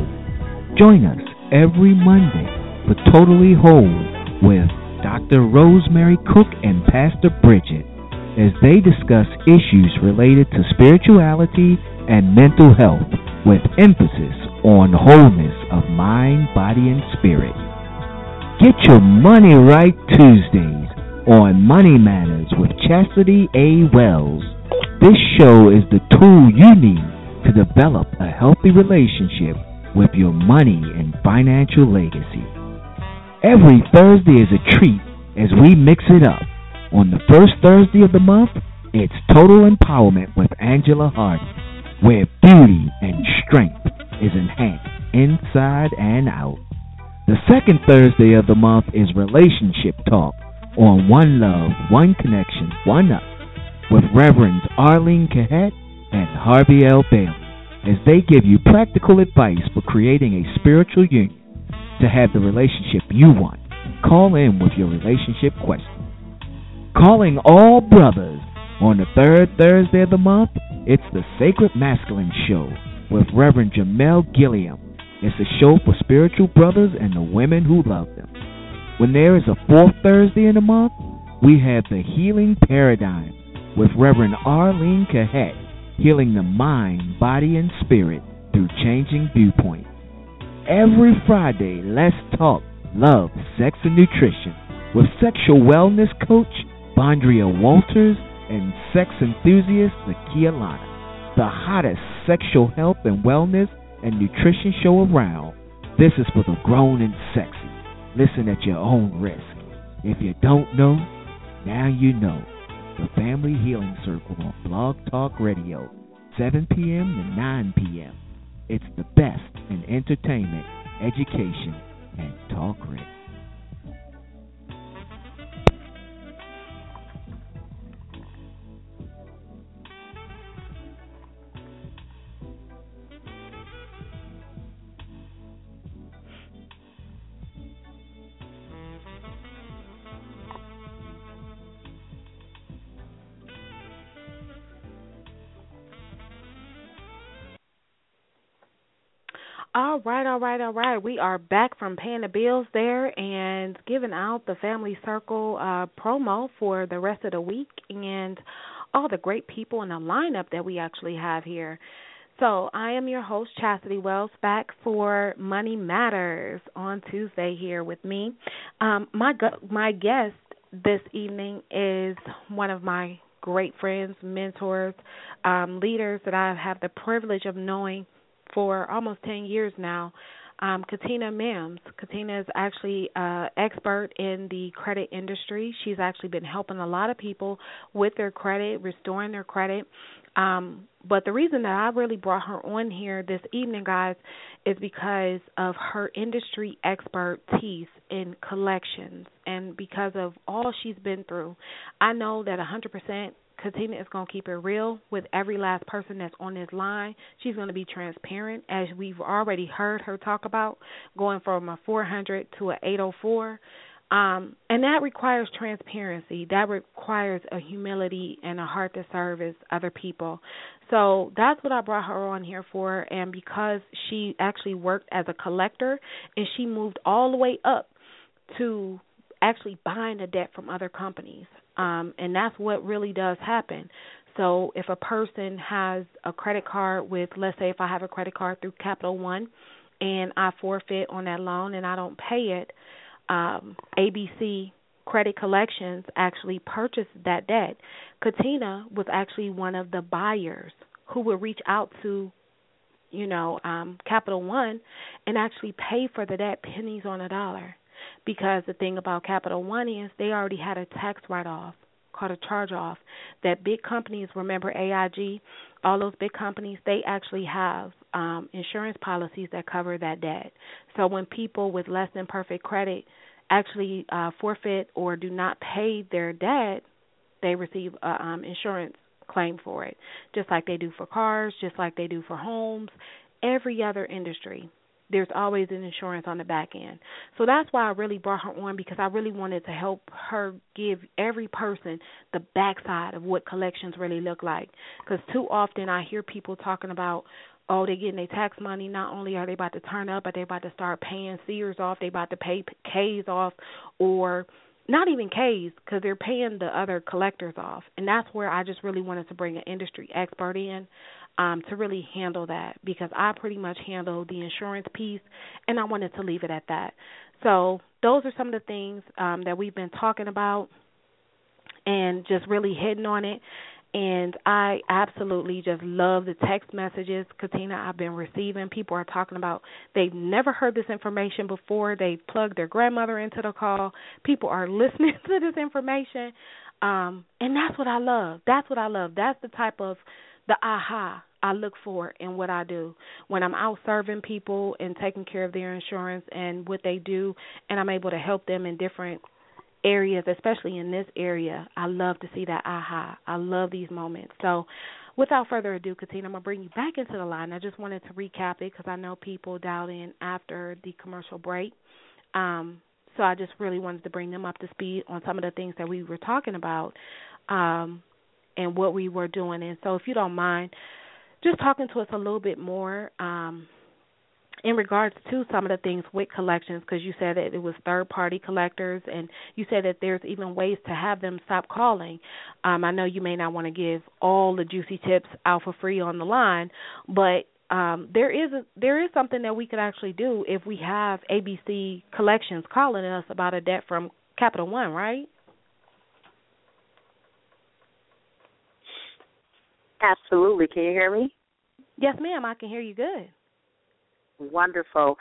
Join us every Monday for Totally Whole with Dr. Rosemary Cook and Pastor Bridget as they discuss issues related to spirituality and mental health with emphasis on wholeness of mind, body, and spirit. Get your money right Tuesdays on Money Matters with Chastity A. Wells. This show is the tool you need to develop a healthy relationship with your money and financial legacy. Every Thursday is a treat as we mix it up. On the first Thursday of the month, it's Total Empowerment with Angela Harden, where beauty and strength is enhanced inside and out. The second Thursday of the month is Relationship Talk on One Love, One Connection, One Up with Reverends Arlene Cahet and Harvey L. Bailey as they give you practical advice for creating a spiritual union to have the relationship you want. Call in with your relationship question. Calling all brothers on the third Thursday of the month It's the Sacred Masculine Show with Reverend Jamel Gilliam. It's a show for spiritual brothers and the women who love them. When there is a fourth Thursday in the month, we have the Healing Paradigm with Reverend Arlene Cahet, healing the mind, body, and spirit through changing viewpoint. Every Friday, let's talk love, sex, and nutrition with sexual wellness coach Vondria Walters and sex enthusiast Nakia Lana, the hottest sexual health and wellness and nutrition show around. This is for the grown and sexy. Listen at your own risk. If you don't know, now you know. The Family Healing Circle on Blog Talk Radio, 7 p.m. to 9 p.m. It's the best in entertainment, education, and talk radio. All right. We are back from paying the bills there and giving out the Family Circle promo for the rest of the week and all the great people in the lineup that we actually have here. So I am your host, Chastity Wells, back for Money Matters on Tuesday here with me. My guest this evening is one of my great friends, mentors, leaders that I have the privilege of knowing for almost 10 years now, Katina Mims. Katina is actually an expert in the credit industry. She's actually been helping a lot of people with their credit, restoring their credit. But the reason that I really brought her on here this evening, guys, is because of her industry expertise in collections and because of all she's been through. I know that 100% Katina is going to keep it real with every last person that's on this line. She's going to be transparent, as we've already heard her talk about, going from a 400 to an 804. And that requires transparency. That requires a humility and a heart to service other people. So that's what I brought her on here for, and because she actually worked as a collector, and she moved all the way up to actually buying the debt from other companies. And that's what really does happen. So if a person has a credit card with, let's say if I have a credit card through Capital One and I forfeit on that loan and I don't pay it, ABC Credit Collections actually purchased that debt. Katina was actually one of the buyers who would reach out to, Capital One and actually pay for the debt pennies on a dollar. Because the thing about Capital One is they already had a tax write-off called a charge-off that big companies, remember AIG, all those big companies, they actually have insurance policies that cover that debt. So when people with less than perfect credit actually forfeit or do not pay their debt, they receive insurance claim for it, just like they do for cars, just like they do for homes, every other industry. There's always an insurance on the back end. So that's why I really brought her on, because I really wanted to help her give every person the backside of what collections really look like. Because too often I hear people talking about, oh, they're getting their tax money. Not only are they about to turn up, but they're about to start paying Sears off. They're about to pay K's off, or not even K's, because they're paying the other collectors off. And that's where I just really wanted to bring an industry expert in. To really handle that, because I pretty much handle the insurance piece, and I wanted to leave it at that. So those are some of the things that we've been talking about and just really hitting on it. And I absolutely just love the text messages, Katina, I've been receiving. People are talking about they've never heard this information before. They've plugged their grandmother into the call. People are listening to this information, and that's what I love. That's the type of the aha I look for in what I do when I'm out serving people and taking care of their insurance and what they do, and I'm able to help them in different areas, especially in this area. I love to see that aha. I love these moments. So without further ado, Katina, I'm going to bring you back into the line. I just wanted to recap it because I know people dialed in after the commercial break. So I just really wanted to bring them up to speed on some of the things that we were talking about. and what we were doing. And so if you don't mind just talking to us a little bit more in regards to some of the things with collections, because you said that it was third-party collectors, and you said that there's even ways to have them stop calling. I know you may not want to give all the juicy tips out for free on the line, but there is something that we could actually do if we have ABC Collections calling us about a debt from Capital One, right? Absolutely. Can you hear me? Yes, ma'am. I can hear you good. Wonderful.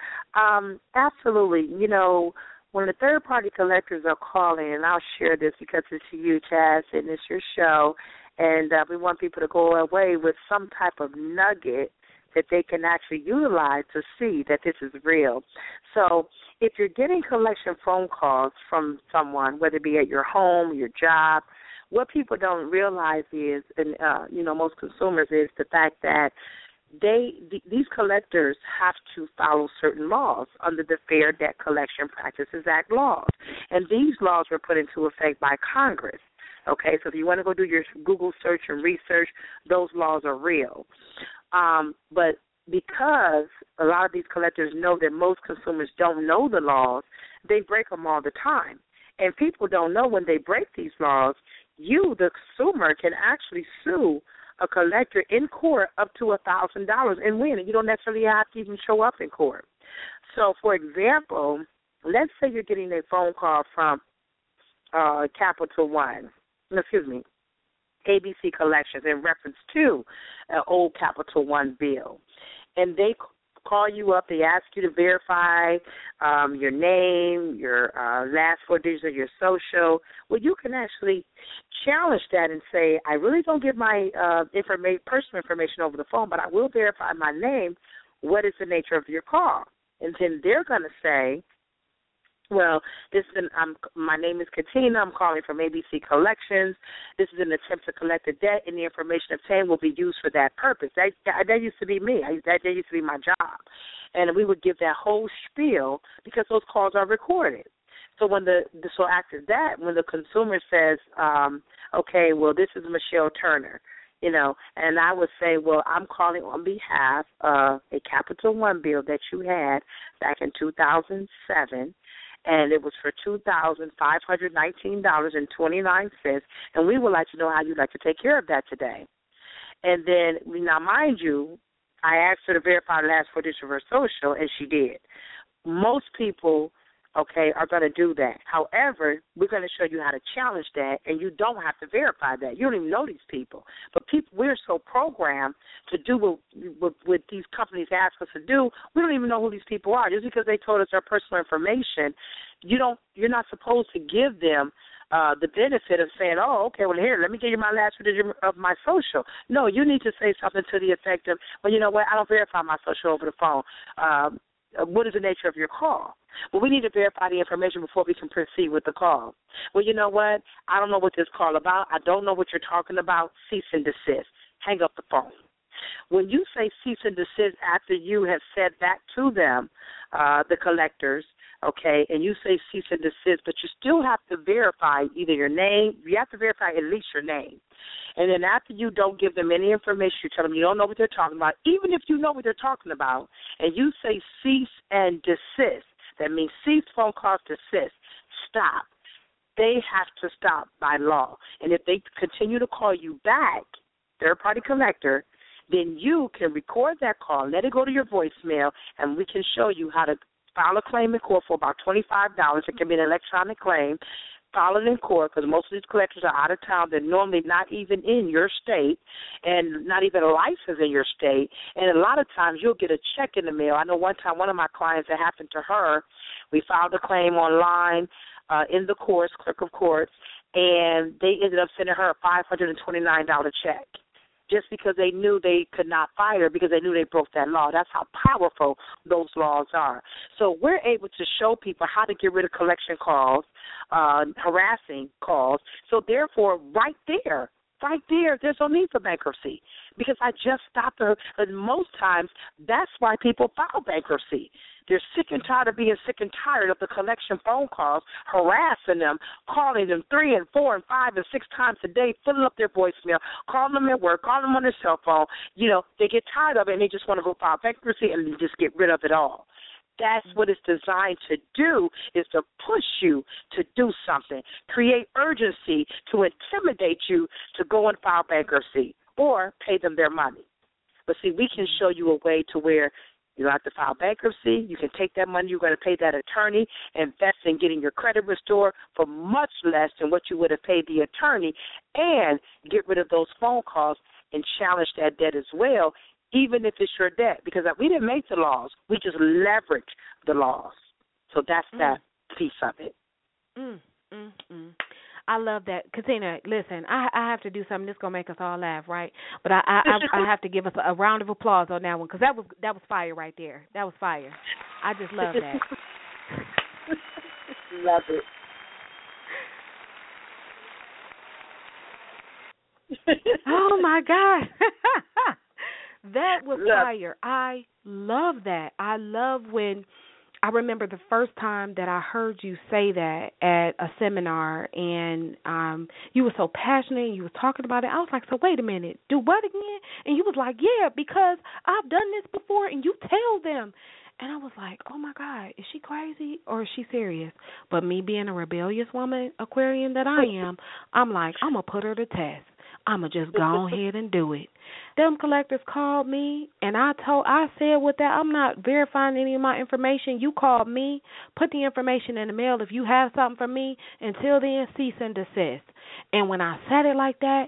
Absolutely. You know, when the third-party collectors are calling, and I'll share this because it's you, Chaz, and it's your show, and we want people to go away with some type of nugget that they can actually utilize to see that this is real. So if you're getting collection phone calls from someone, whether it be at your home, your job, what people don't realize is, and most consumers, is the fact that these collectors have to follow certain laws under the Fair Debt Collection Practices Act laws. And these laws were put into effect by Congress. Okay, so if you want to go do your Google search and research, those laws are real. But because a lot of these collectors know that most consumers don't know the laws, they break them all the time. And people don't know when they break these laws, you, the consumer, can actually sue a collector in court up to $1,000 and win. And you don't necessarily have to even show up in court. So, for example, let's say you're getting a phone call from Capital One. Excuse me. ABC Collections in reference to an old Capital One bill. And they call you up. They ask you to verify your name, your last four digits of your social. Well, you can actually challenge that and say, I really don't give my personal information over the phone, but I will verify my name. What is the nature of your call? And then they're going to say, well, my name is Katina. I'm calling from ABC Collections. This is an attempt to collect a debt, and the information obtained will be used for that purpose. That used to be me. That used to be my job. And we would give that whole spiel because those calls are recorded. So so after that, when the consumer says, okay, well, this is Michelle Turner, and I would say, well, I'm calling on behalf of a Capital One bill that you had back in 2007, and it was for $2,519.29, and we would like to know how you'd like to take care of that today. And then, now mind you, I asked her to verify the last four digits of her social, and she did. Most people, are going to do that. However, we're going to show you how to challenge that, and you don't have to verify that. You don't even know these people. But we're so programmed to do what these companies ask us to do, we don't even know who these people are. Just because they told us our personal information, you're not supposed to give them the benefit of saying, let me give you my last digit of my social. No, you need to say something to the effect of, well, you know what, I don't verify my social over the phone. What is the nature of your call? Well, we need to verify the information before we can proceed with the call. Well, you know what? I don't know what this call about. I don't know what you're talking about. Cease and desist. Hang up the phone. When you say cease and desist after you have said that to them, the collectors, and you say cease and desist, but you still have to verify either your name. You have to verify at least your name. And then after you don't give them any information, you tell them you don't know what they're talking about, even if you know what they're talking about, and you say cease and desist. That means cease phone calls, desist, stop. They have to stop by law. And if they continue to call you back, third-party collector, then you can record that call, let it go to your voicemail, and we can show you how to file a claim in court for about $25. It can be an electronic claim. File it in court because most of these collectors are out of town. They're normally not even in your state and not even licensed in your state. And a lot of times you'll get a check in the mail. I know one time one of my clients, that happened to her. We filed a claim online in the courts, clerk of courts, and they ended up sending her a $529 check. Just because they knew they could not fire, because they knew they broke that law. That's how powerful those laws are. So we're able to show people how to get rid of collection calls, harassing calls. So therefore, right there, there's no need for bankruptcy because I just stopped her. And most times, that's why people file bankruptcy. They're sick and tired of being sick and tired of the collection phone calls, harassing them, calling them 3 and 4 and 5 and 6 times a day, filling up their voicemail, calling them at work, calling them on their cell phone. You know, they get tired of it, and they just want to go file bankruptcy and just get rid of it all. That's what it's designed to do, is to push you to do something, create urgency to intimidate you to go and file bankruptcy or pay them their money. But, see, we can show you a way to where you don't have to file bankruptcy. You can take that money you're going to pay that attorney, invest in getting your credit restored for much less than what you would have paid the attorney, and get rid of those phone calls and challenge that debt as well, even if it's your debt, because we didn't make the laws. We just leveraged the laws. So that's that piece of it. I love that. Katina, listen, I have to do something that's going to make us all laugh, right? But I have to give us a round of applause on that one, because that was fire right there. That was fire. I just love that. Love it. Oh, my God. That was fire. I love that. I love when I remember the first time that I heard you say that at a seminar, and you were so passionate and you were talking about it. I was like, so wait a minute, do what again? And you was like, yeah, because I've done this before, and you tell them. And I was like, oh, my God, is she crazy or is she serious? But me being a rebellious woman, Aquarian that I am, I'm like, I'm going to put her to test. I'm going to just go ahead and do it. Them collectors called me, and I said with that, I'm not verifying any of my information. You called me. Put the information in the mail if you have something for me. Until then, cease and desist. And when I said it like that,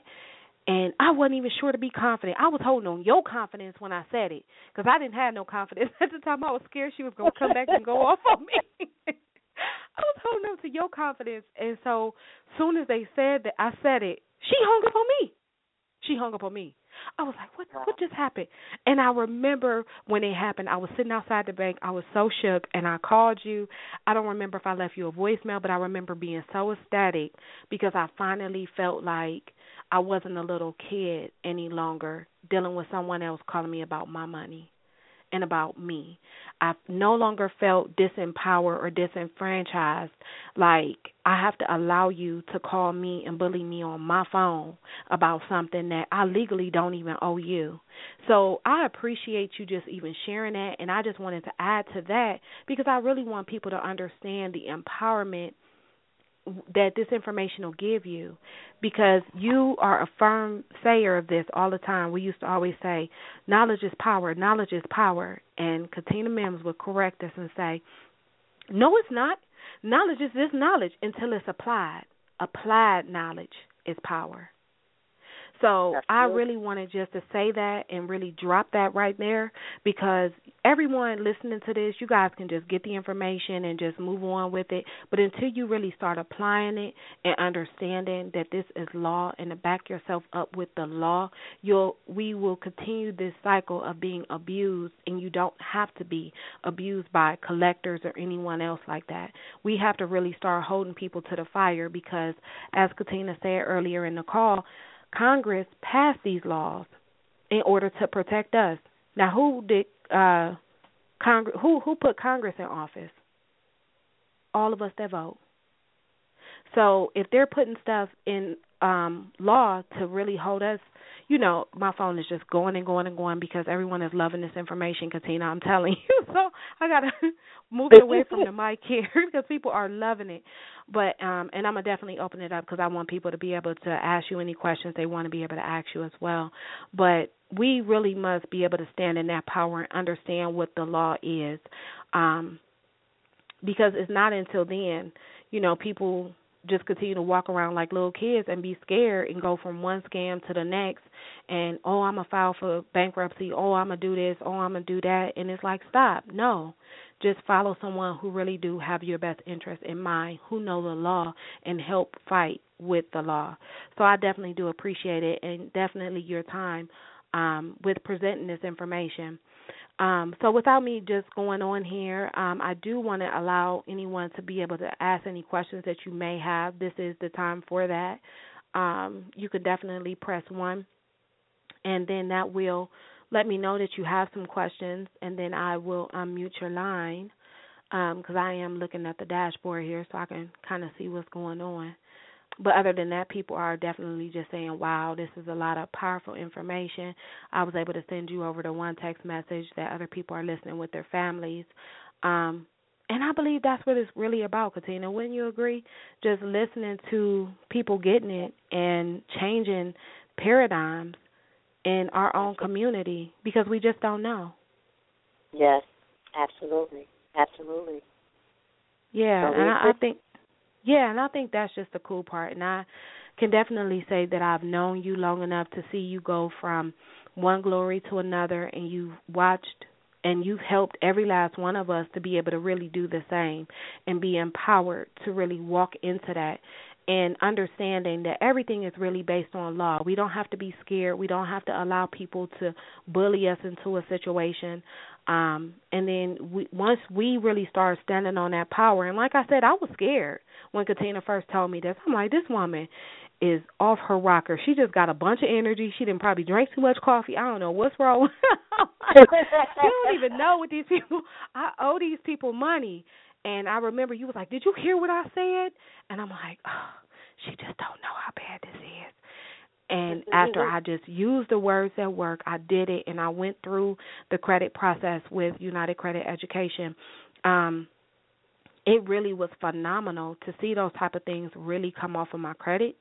and I wasn't even sure to be confident. I was holding on your confidence when I said it, because I didn't have no confidence. At the time, I was scared she was going to come back and go off on me. I was holding on to your confidence. And so soon as they said that I said it, she hung up on me. I was like, what just happened? And I remember when it happened, I was sitting outside the bank. I was so shook, and I called you. I don't remember if I left you a voicemail, but I remember being so ecstatic because I finally felt like I wasn't a little kid any longer dealing with someone else calling me about my money and about me. I no longer felt disempowered or disenfranchised. Like, I have to allow you to call me and bully me on my phone about something that I legally don't even owe you. So I appreciate you just even sharing that, and I just wanted to add to that because I really want people to understand the empowerment that this information will give you, because you are a firm sayer of this all the time. We used to always say, knowledge is power, knowledge is power. And Katina Mims would correct us and say, no, it's not. Knowledge is just knowledge until it's applied. Applied knowledge is power. So I really wanted just to say that and really drop that right there, because everyone listening to this, you guys can just get the information and just move on with it. But until you really start applying it and understanding that this is law and to back yourself up with the law, we will continue this cycle of being abused, and you don't have to be abused by collectors or anyone else like that. We have to really start holding people to the fire because, as Katina said earlier in the call, Congress passed these laws in order to protect us. Now, who did who put Congress in office? All of us that vote. So if they're putting stuff in law to really hold us, you know, my phone is just going and going and going because everyone is loving this information, Katina, I'm telling you. So I got to move it away from the mic here because people are loving it. But and I'm going to definitely open it up because I want people to be able to ask you any questions they want to be able to ask you as well. But we really must be able to stand in that power and understand what the law is, because it's not until then, you know, people just continue to walk around like little kids and be scared and go from one scam to the next and, oh, I'm going to file for bankruptcy, oh, I'm going to do this, oh, I'm going to do that. And it's like, stop. No, just follow someone who really do have your best interest in mind, who know the law and help fight with the law. So I definitely do appreciate it, and definitely your time with presenting this information. So without me just going on here, I do want to allow anyone to be able to ask any questions that you may have. This is the time for that. You could definitely press 1, and then that will let me know that you have some questions, and then I will unmute your line because I am looking at the dashboard here so I can kind of see what's going on. But other than that, people are definitely just saying, wow, this is a lot of powerful information. I was able to send you over to one text message that other people are listening with their families. And I believe that's what it's really about, Katina. Wouldn't you agree? Just listening to people getting it and changing paradigms in our own community because we just don't know. Yes, absolutely. Absolutely. Yeah, so and I think... Yeah, and I think that's just the cool part. And I can definitely say that I've known you long enough to see you go from one glory to another, and you've watched and you've helped every last one of us to be able to really do the same and be empowered to really walk into that and understanding that everything is really based on law. We don't have to be scared. We don't have to allow people to bully us into a situation. And then once we really start standing on that power, and like I said, I was scared when Katina first told me this. I'm like, this woman is off her rocker. She just got a bunch of energy. She didn't probably drink too much coffee. I don't know what's wrong. You don't even know what these people, I owe these people money. And I remember you was like, did you hear what I said? And I'm like, oh, she just don't know how bad this is. And after I just used the words at work, I did it, and I went through the credit process with United Credit Education. It really was phenomenal to see those type of things really come off of my credit.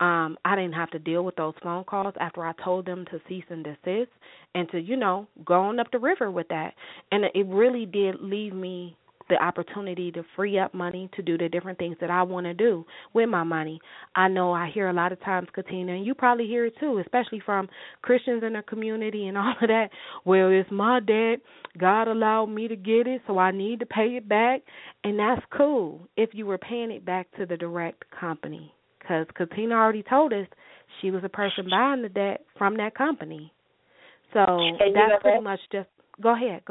I didn't have to deal with those phone calls after I told them to cease and desist and to, you know, go on up the river with that. And it really did leave me the opportunity to free up money to do the different things that I want to do with my money. I know I hear a lot of times, Katina, and you probably hear it too, especially from Christians in the community and all of that. Well, it's my debt. God allowed me to get it, so I need to pay it back. And that's cool if you were paying it back to the direct company, because Katina already told us she was a person buying the debt from that company. So that's pretty much just – go ahead.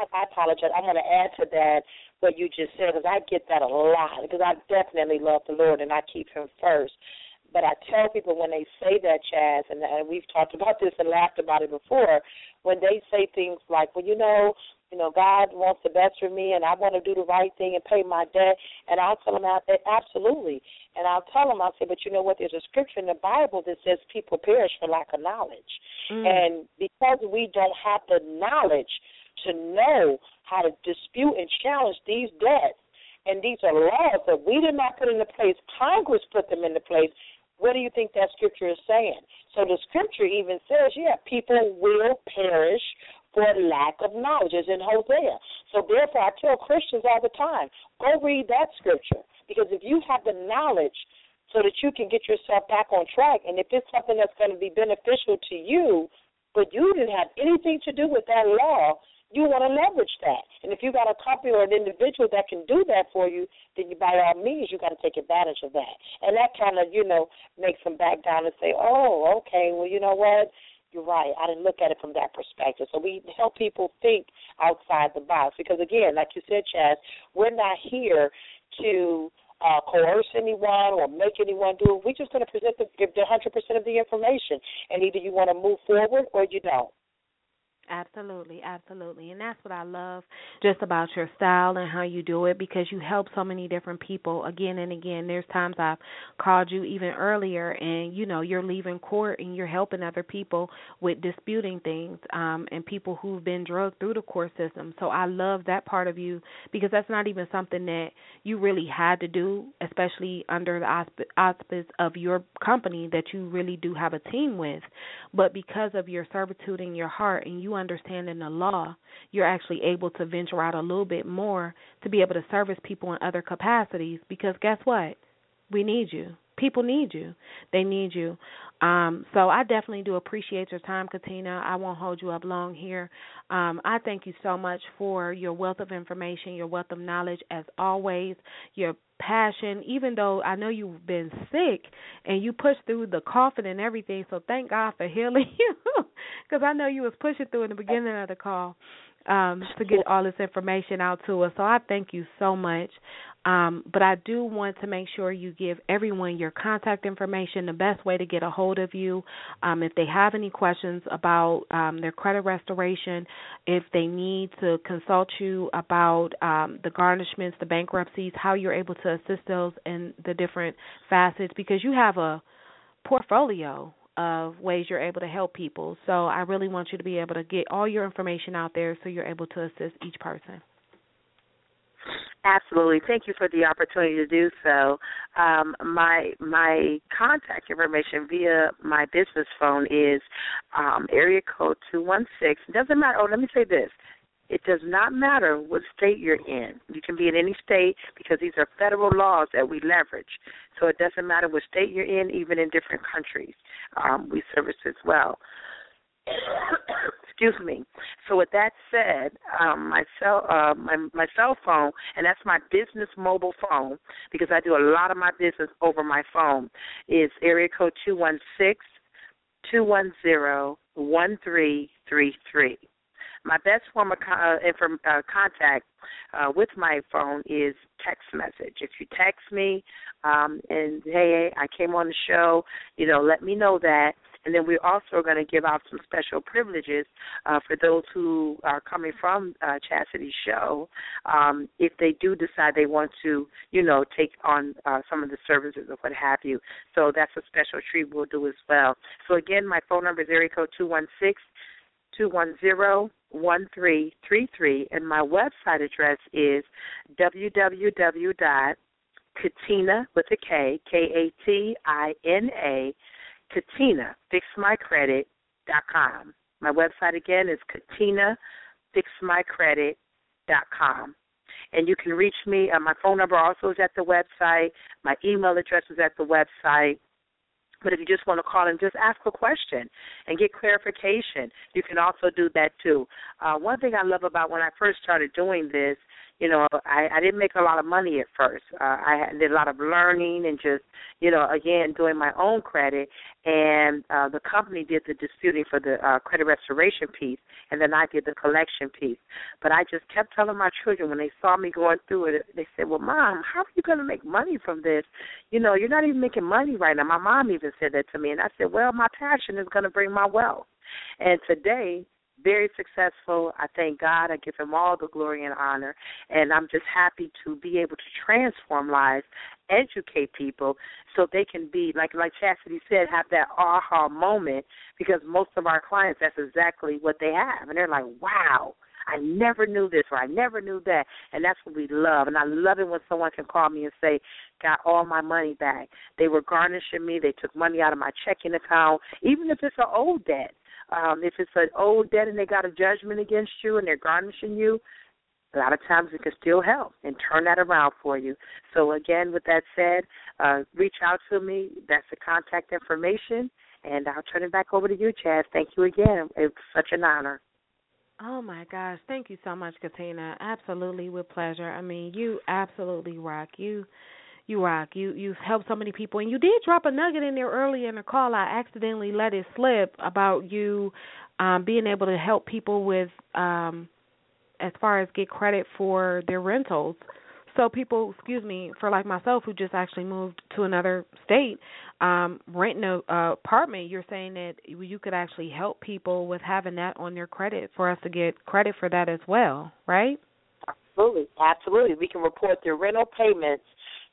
I apologize. I'm going to add to that what you just said, because I get that a lot, because I definitely love the Lord and I keep him first. But I tell people when they say that, Chaz, and we've talked about this and laughed about it before, when they say things like, well, you know, God wants the best for me and I want to do the right thing and pay my debt, and I'll tell them out there, absolutely. And I'll tell them, I'll say, but you know what, there's a scripture in the Bible that says people perish for lack of knowledge. And because we don't have the knowledge to know how to dispute and challenge these debts, and these are laws that we did not put into place, Congress put them into place, what do you think that scripture is saying? So the scripture even says, yeah, people will perish for lack of knowledge, as in Hosea. So therefore, I tell Christians all the time, go read that scripture, because if you have the knowledge so that you can get yourself back on track, and if it's something that's going to be beneficial to you, but you didn't have anything to do with that law, you want to leverage that. And if you got a company or an individual that can do that for you, then you, by all means, you got to take advantage of that. And that kind of, you know, makes them back down and say, oh, okay, well, you know what? You're right. I didn't look at it from that perspective. So we help people think outside the box because, again, like you said, Chaz, we're not here to coerce anyone or make anyone do it. We're just going to present the 100% of the information, and either you want to move forward or you don't. Absolutely, absolutely. And that's what I love just about your style and how you do it, because you help so many different people again and again. There's times I've called you even earlier and, you know, you're leaving court and you're helping other people with disputing things and people who've been drugged through the court system. So I love that part of you, because that's not even something that you really had to do, especially under the auspice of your company that you really do have a team with. But because of your servitude in your heart and you understanding the law, you're actually able to venture out a little bit more to be able to service people in other capacities, because guess what? We need you. People need you. They need you. So I definitely do appreciate your time, Katina. I won't hold you up long here. I thank you so much for your wealth of information, your wealth of knowledge, as always, your passion, even though I know you've been sick and you pushed through the coughing and everything, so thank God for healing you, because I know you was pushing through in the beginning of the call to get all this information out to us. So I thank you so much. But I do want to make sure you give everyone your contact information, the best way to get a hold of you. If they have any questions about their credit restoration, if they need to consult you about the garnishments, the bankruptcies, how you're able to assist those in the different facets, because you have a portfolio of ways you're able to help people. So I really want you to be able to get all your information out there so you're able to assist each person. Absolutely. Thank you for the opportunity to do so. My contact information via my business phone is area code 216. It doesn't matter. Oh, let me say this. It does not matter what state you're in. You can be in any state because these are federal laws that we leverage. So it doesn't matter what state you're in, even in different countries. We service as well. Excuse me. So with that said, my cell phone, and that's my business mobile phone because I do a lot of my business over my phone, is area code 216-210-1333. My best form of contact with my phone is text message. If you text me and, hey, I came on the show, let me know that. And then we're also going to give out some special privileges for those who are coming from Chastity's show if they do decide they want to, take on some of the services or what have you. So that's a special treat we'll do as well. So, again, my phone number is area code 216-210-1333, and my website address is www.katina, with a K, Katina, KatinaFixMyCredit.com. My website, again, is KatinaFixMyCredit.com. And you can reach me. My phone number also is at the website. My email address is at the website. But if you just want to call and just ask a question and get clarification, you can also do that too. One thing I love about when I first started doing this, I didn't make a lot of money at first. I did a lot of learning and just, again, doing my own credit. And the company did the disputing for the credit restoration piece, and then I did the collection piece. But I just kept telling my children when they saw me going through it, they said, well, Mom, how are you going to make money from this? You're not even making money right now. My mom even said that to me. And I said, well, my passion is going to bring my wealth. And today, very successful. I thank God. I give him all the glory and honor. And I'm just happy to be able to transform lives, educate people so they can be, like Chastity said, have that aha moment, because most of our clients, that's exactly what they have. And they're like, wow, I never knew this or I never knew that. And that's what we love. And I love it when someone can call me and say, got all my money back. They were garnishing me. They took money out of my checking account, even if it's an old debt. If it's an old debt and they got a judgment against you and they're garnishing you, a lot of times it can still help and turn that around for you. So, again, with that said, reach out to me. That's the contact information. And I'll turn it back over to you, Chaz. Thank you again. It's such an honor. Oh, my gosh. Thank you so much, Katina. Absolutely, with pleasure. I mean, you absolutely rock. You rock. You've helped so many people. And you did drop a nugget in there earlier in the call. I accidentally let it slip about you being able to help people with, as far as get credit for their rentals. So people, for like myself who just actually moved to another state, renting an apartment, you're saying that you could actually help people with having that on their credit for us to get credit for that as well, right? Absolutely. Absolutely. We can report their rental payments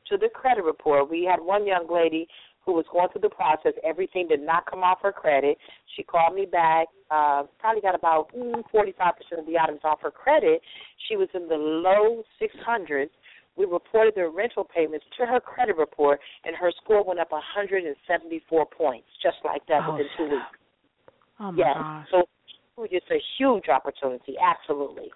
to the credit report. We had one young lady who was going through the process. Everything did not come off her credit. She called me back, probably got about 45% of the items off her credit. She was in the low 600s. We reported the rental payments to her credit report, and her score went up 174 points, just like that, within 2 weeks. Oh, my gosh. So it was just a huge opportunity, absolutely.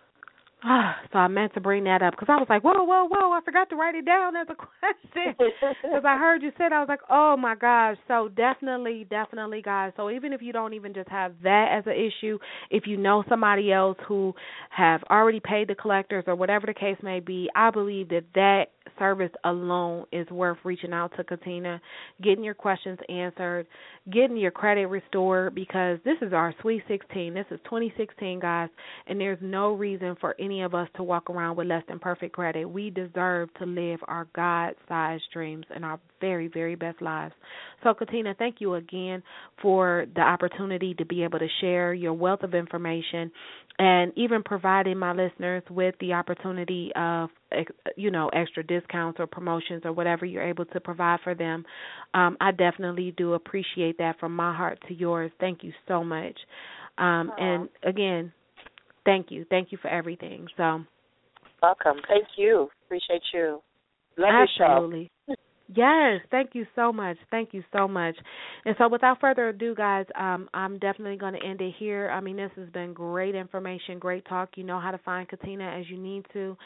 So I meant to bring that up because I was like, whoa, I forgot to write it down as a question because I heard you said, I was like, oh, my gosh. So definitely, guys. So even if you don't even just have that as an issue, if you know somebody else who have already paid the collectors or whatever the case may be, I believe that service alone is worth reaching out to Katina, getting your questions answered, getting your credit restored, because this is our Sweet 16. This is 2016, guys, and there's no reason for any of us to walk around with less than perfect credit. We deserve to live our God-sized dreams and our very, very best lives. So, Katina, thank you again for the opportunity to be able to share your wealth of information and even providing my listeners with the opportunity of, you know, extra discounts or promotions or whatever you're able to provide for them. I definitely do appreciate that from my heart to yours. Thank you so much. And, again, thank you. Thank you for everything. So, welcome. Thank you. Appreciate you. Love absolutely. Yourself. Yes, thank you so much. Thank you so much. And so without further ado, guys, I'm definitely going to end it here. I mean, this has been great information, great talk. You know how to find Katina as you need to.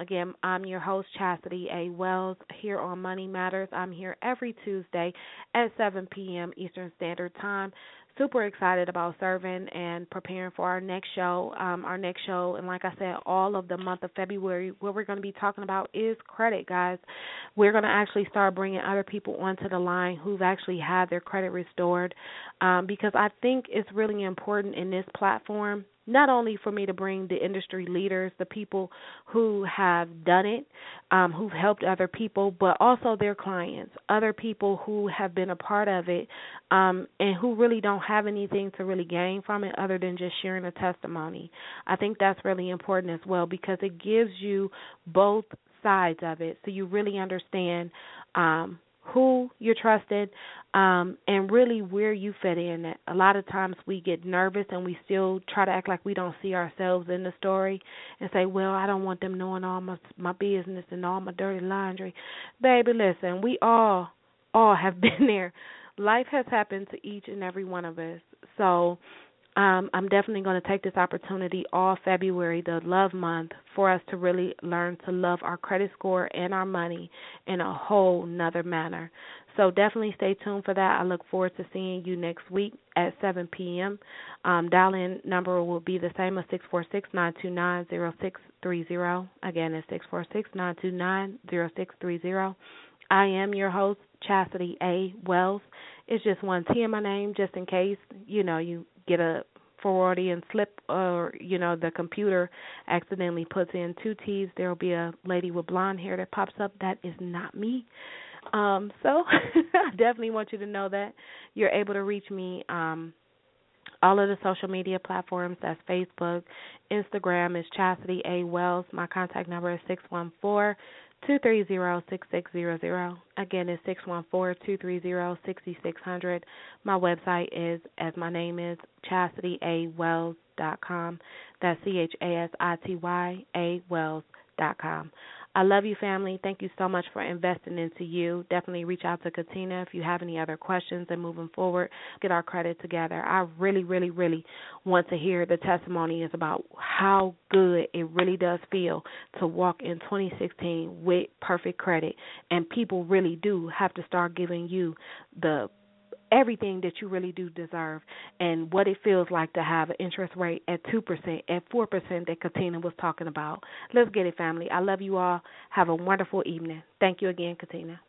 Again, I'm your host, Chastity A. Wells, here on Money Matters. I'm here every Tuesday at 7 p.m. Eastern Standard Time. Super excited about serving and preparing for our next show. And like I said, all of the month of February, what we're going to be talking about is credit, guys. We're going to actually start bringing other people onto the line who've actually had their credit restored, because I think it's really important in this platform, not only for me to bring the industry leaders, the people who have done it, who've helped other people, but also their clients, other people who have been a part of it, and who really don't have anything to really gain from it other than just sharing a testimony. I think that's really important as well, because it gives you both sides of it, so you really understand who you're trusted, and really where you fit in. A lot of times we get nervous and we still try to act like we don't see ourselves in the story and say, well, I don't want them knowing all my business and all my dirty laundry. Baby, listen, we all have been there. Life has happened to each and every one of us. So I'm definitely going to take this opportunity all February, the love month, for us to really learn to love our credit score and our money in a whole nother manner. So definitely stay tuned for that. I look forward to seeing you next week at 7 p.m. Dial-in number will be the same as 646-929-0630. Again, it's 646-929-0630. I am your host, Chastity A. Wells. It's just one T in my name, just in case, you know, you get a Freudian slip, or, you know, the computer accidentally puts in two T's. There will be a lady with blonde hair that pops up. That is not me. So I definitely want you to know that you're able to reach me. All of the social media platforms, that's Facebook. Instagram is Chastity A. Wells. My contact number is 614-230-6600. Again, it's 614-230-6600. My website is, as my name is, ChastityAWells.com. That's ChastityAWells.com. I love you, family. Thank you so much for investing into you. Definitely reach out to Katina if you have any other questions, and moving forward, get our credit together. I really, really, really want to hear the testimonies about how good it really does feel to walk in 2016 with perfect credit, and people really do have to start giving you the everything that you really do deserve, and what it feels like to have an interest rate at 2%, at 4% that Katina was talking about. Let's get it, family. I love you all. Have a wonderful evening. Thank you again, Katina.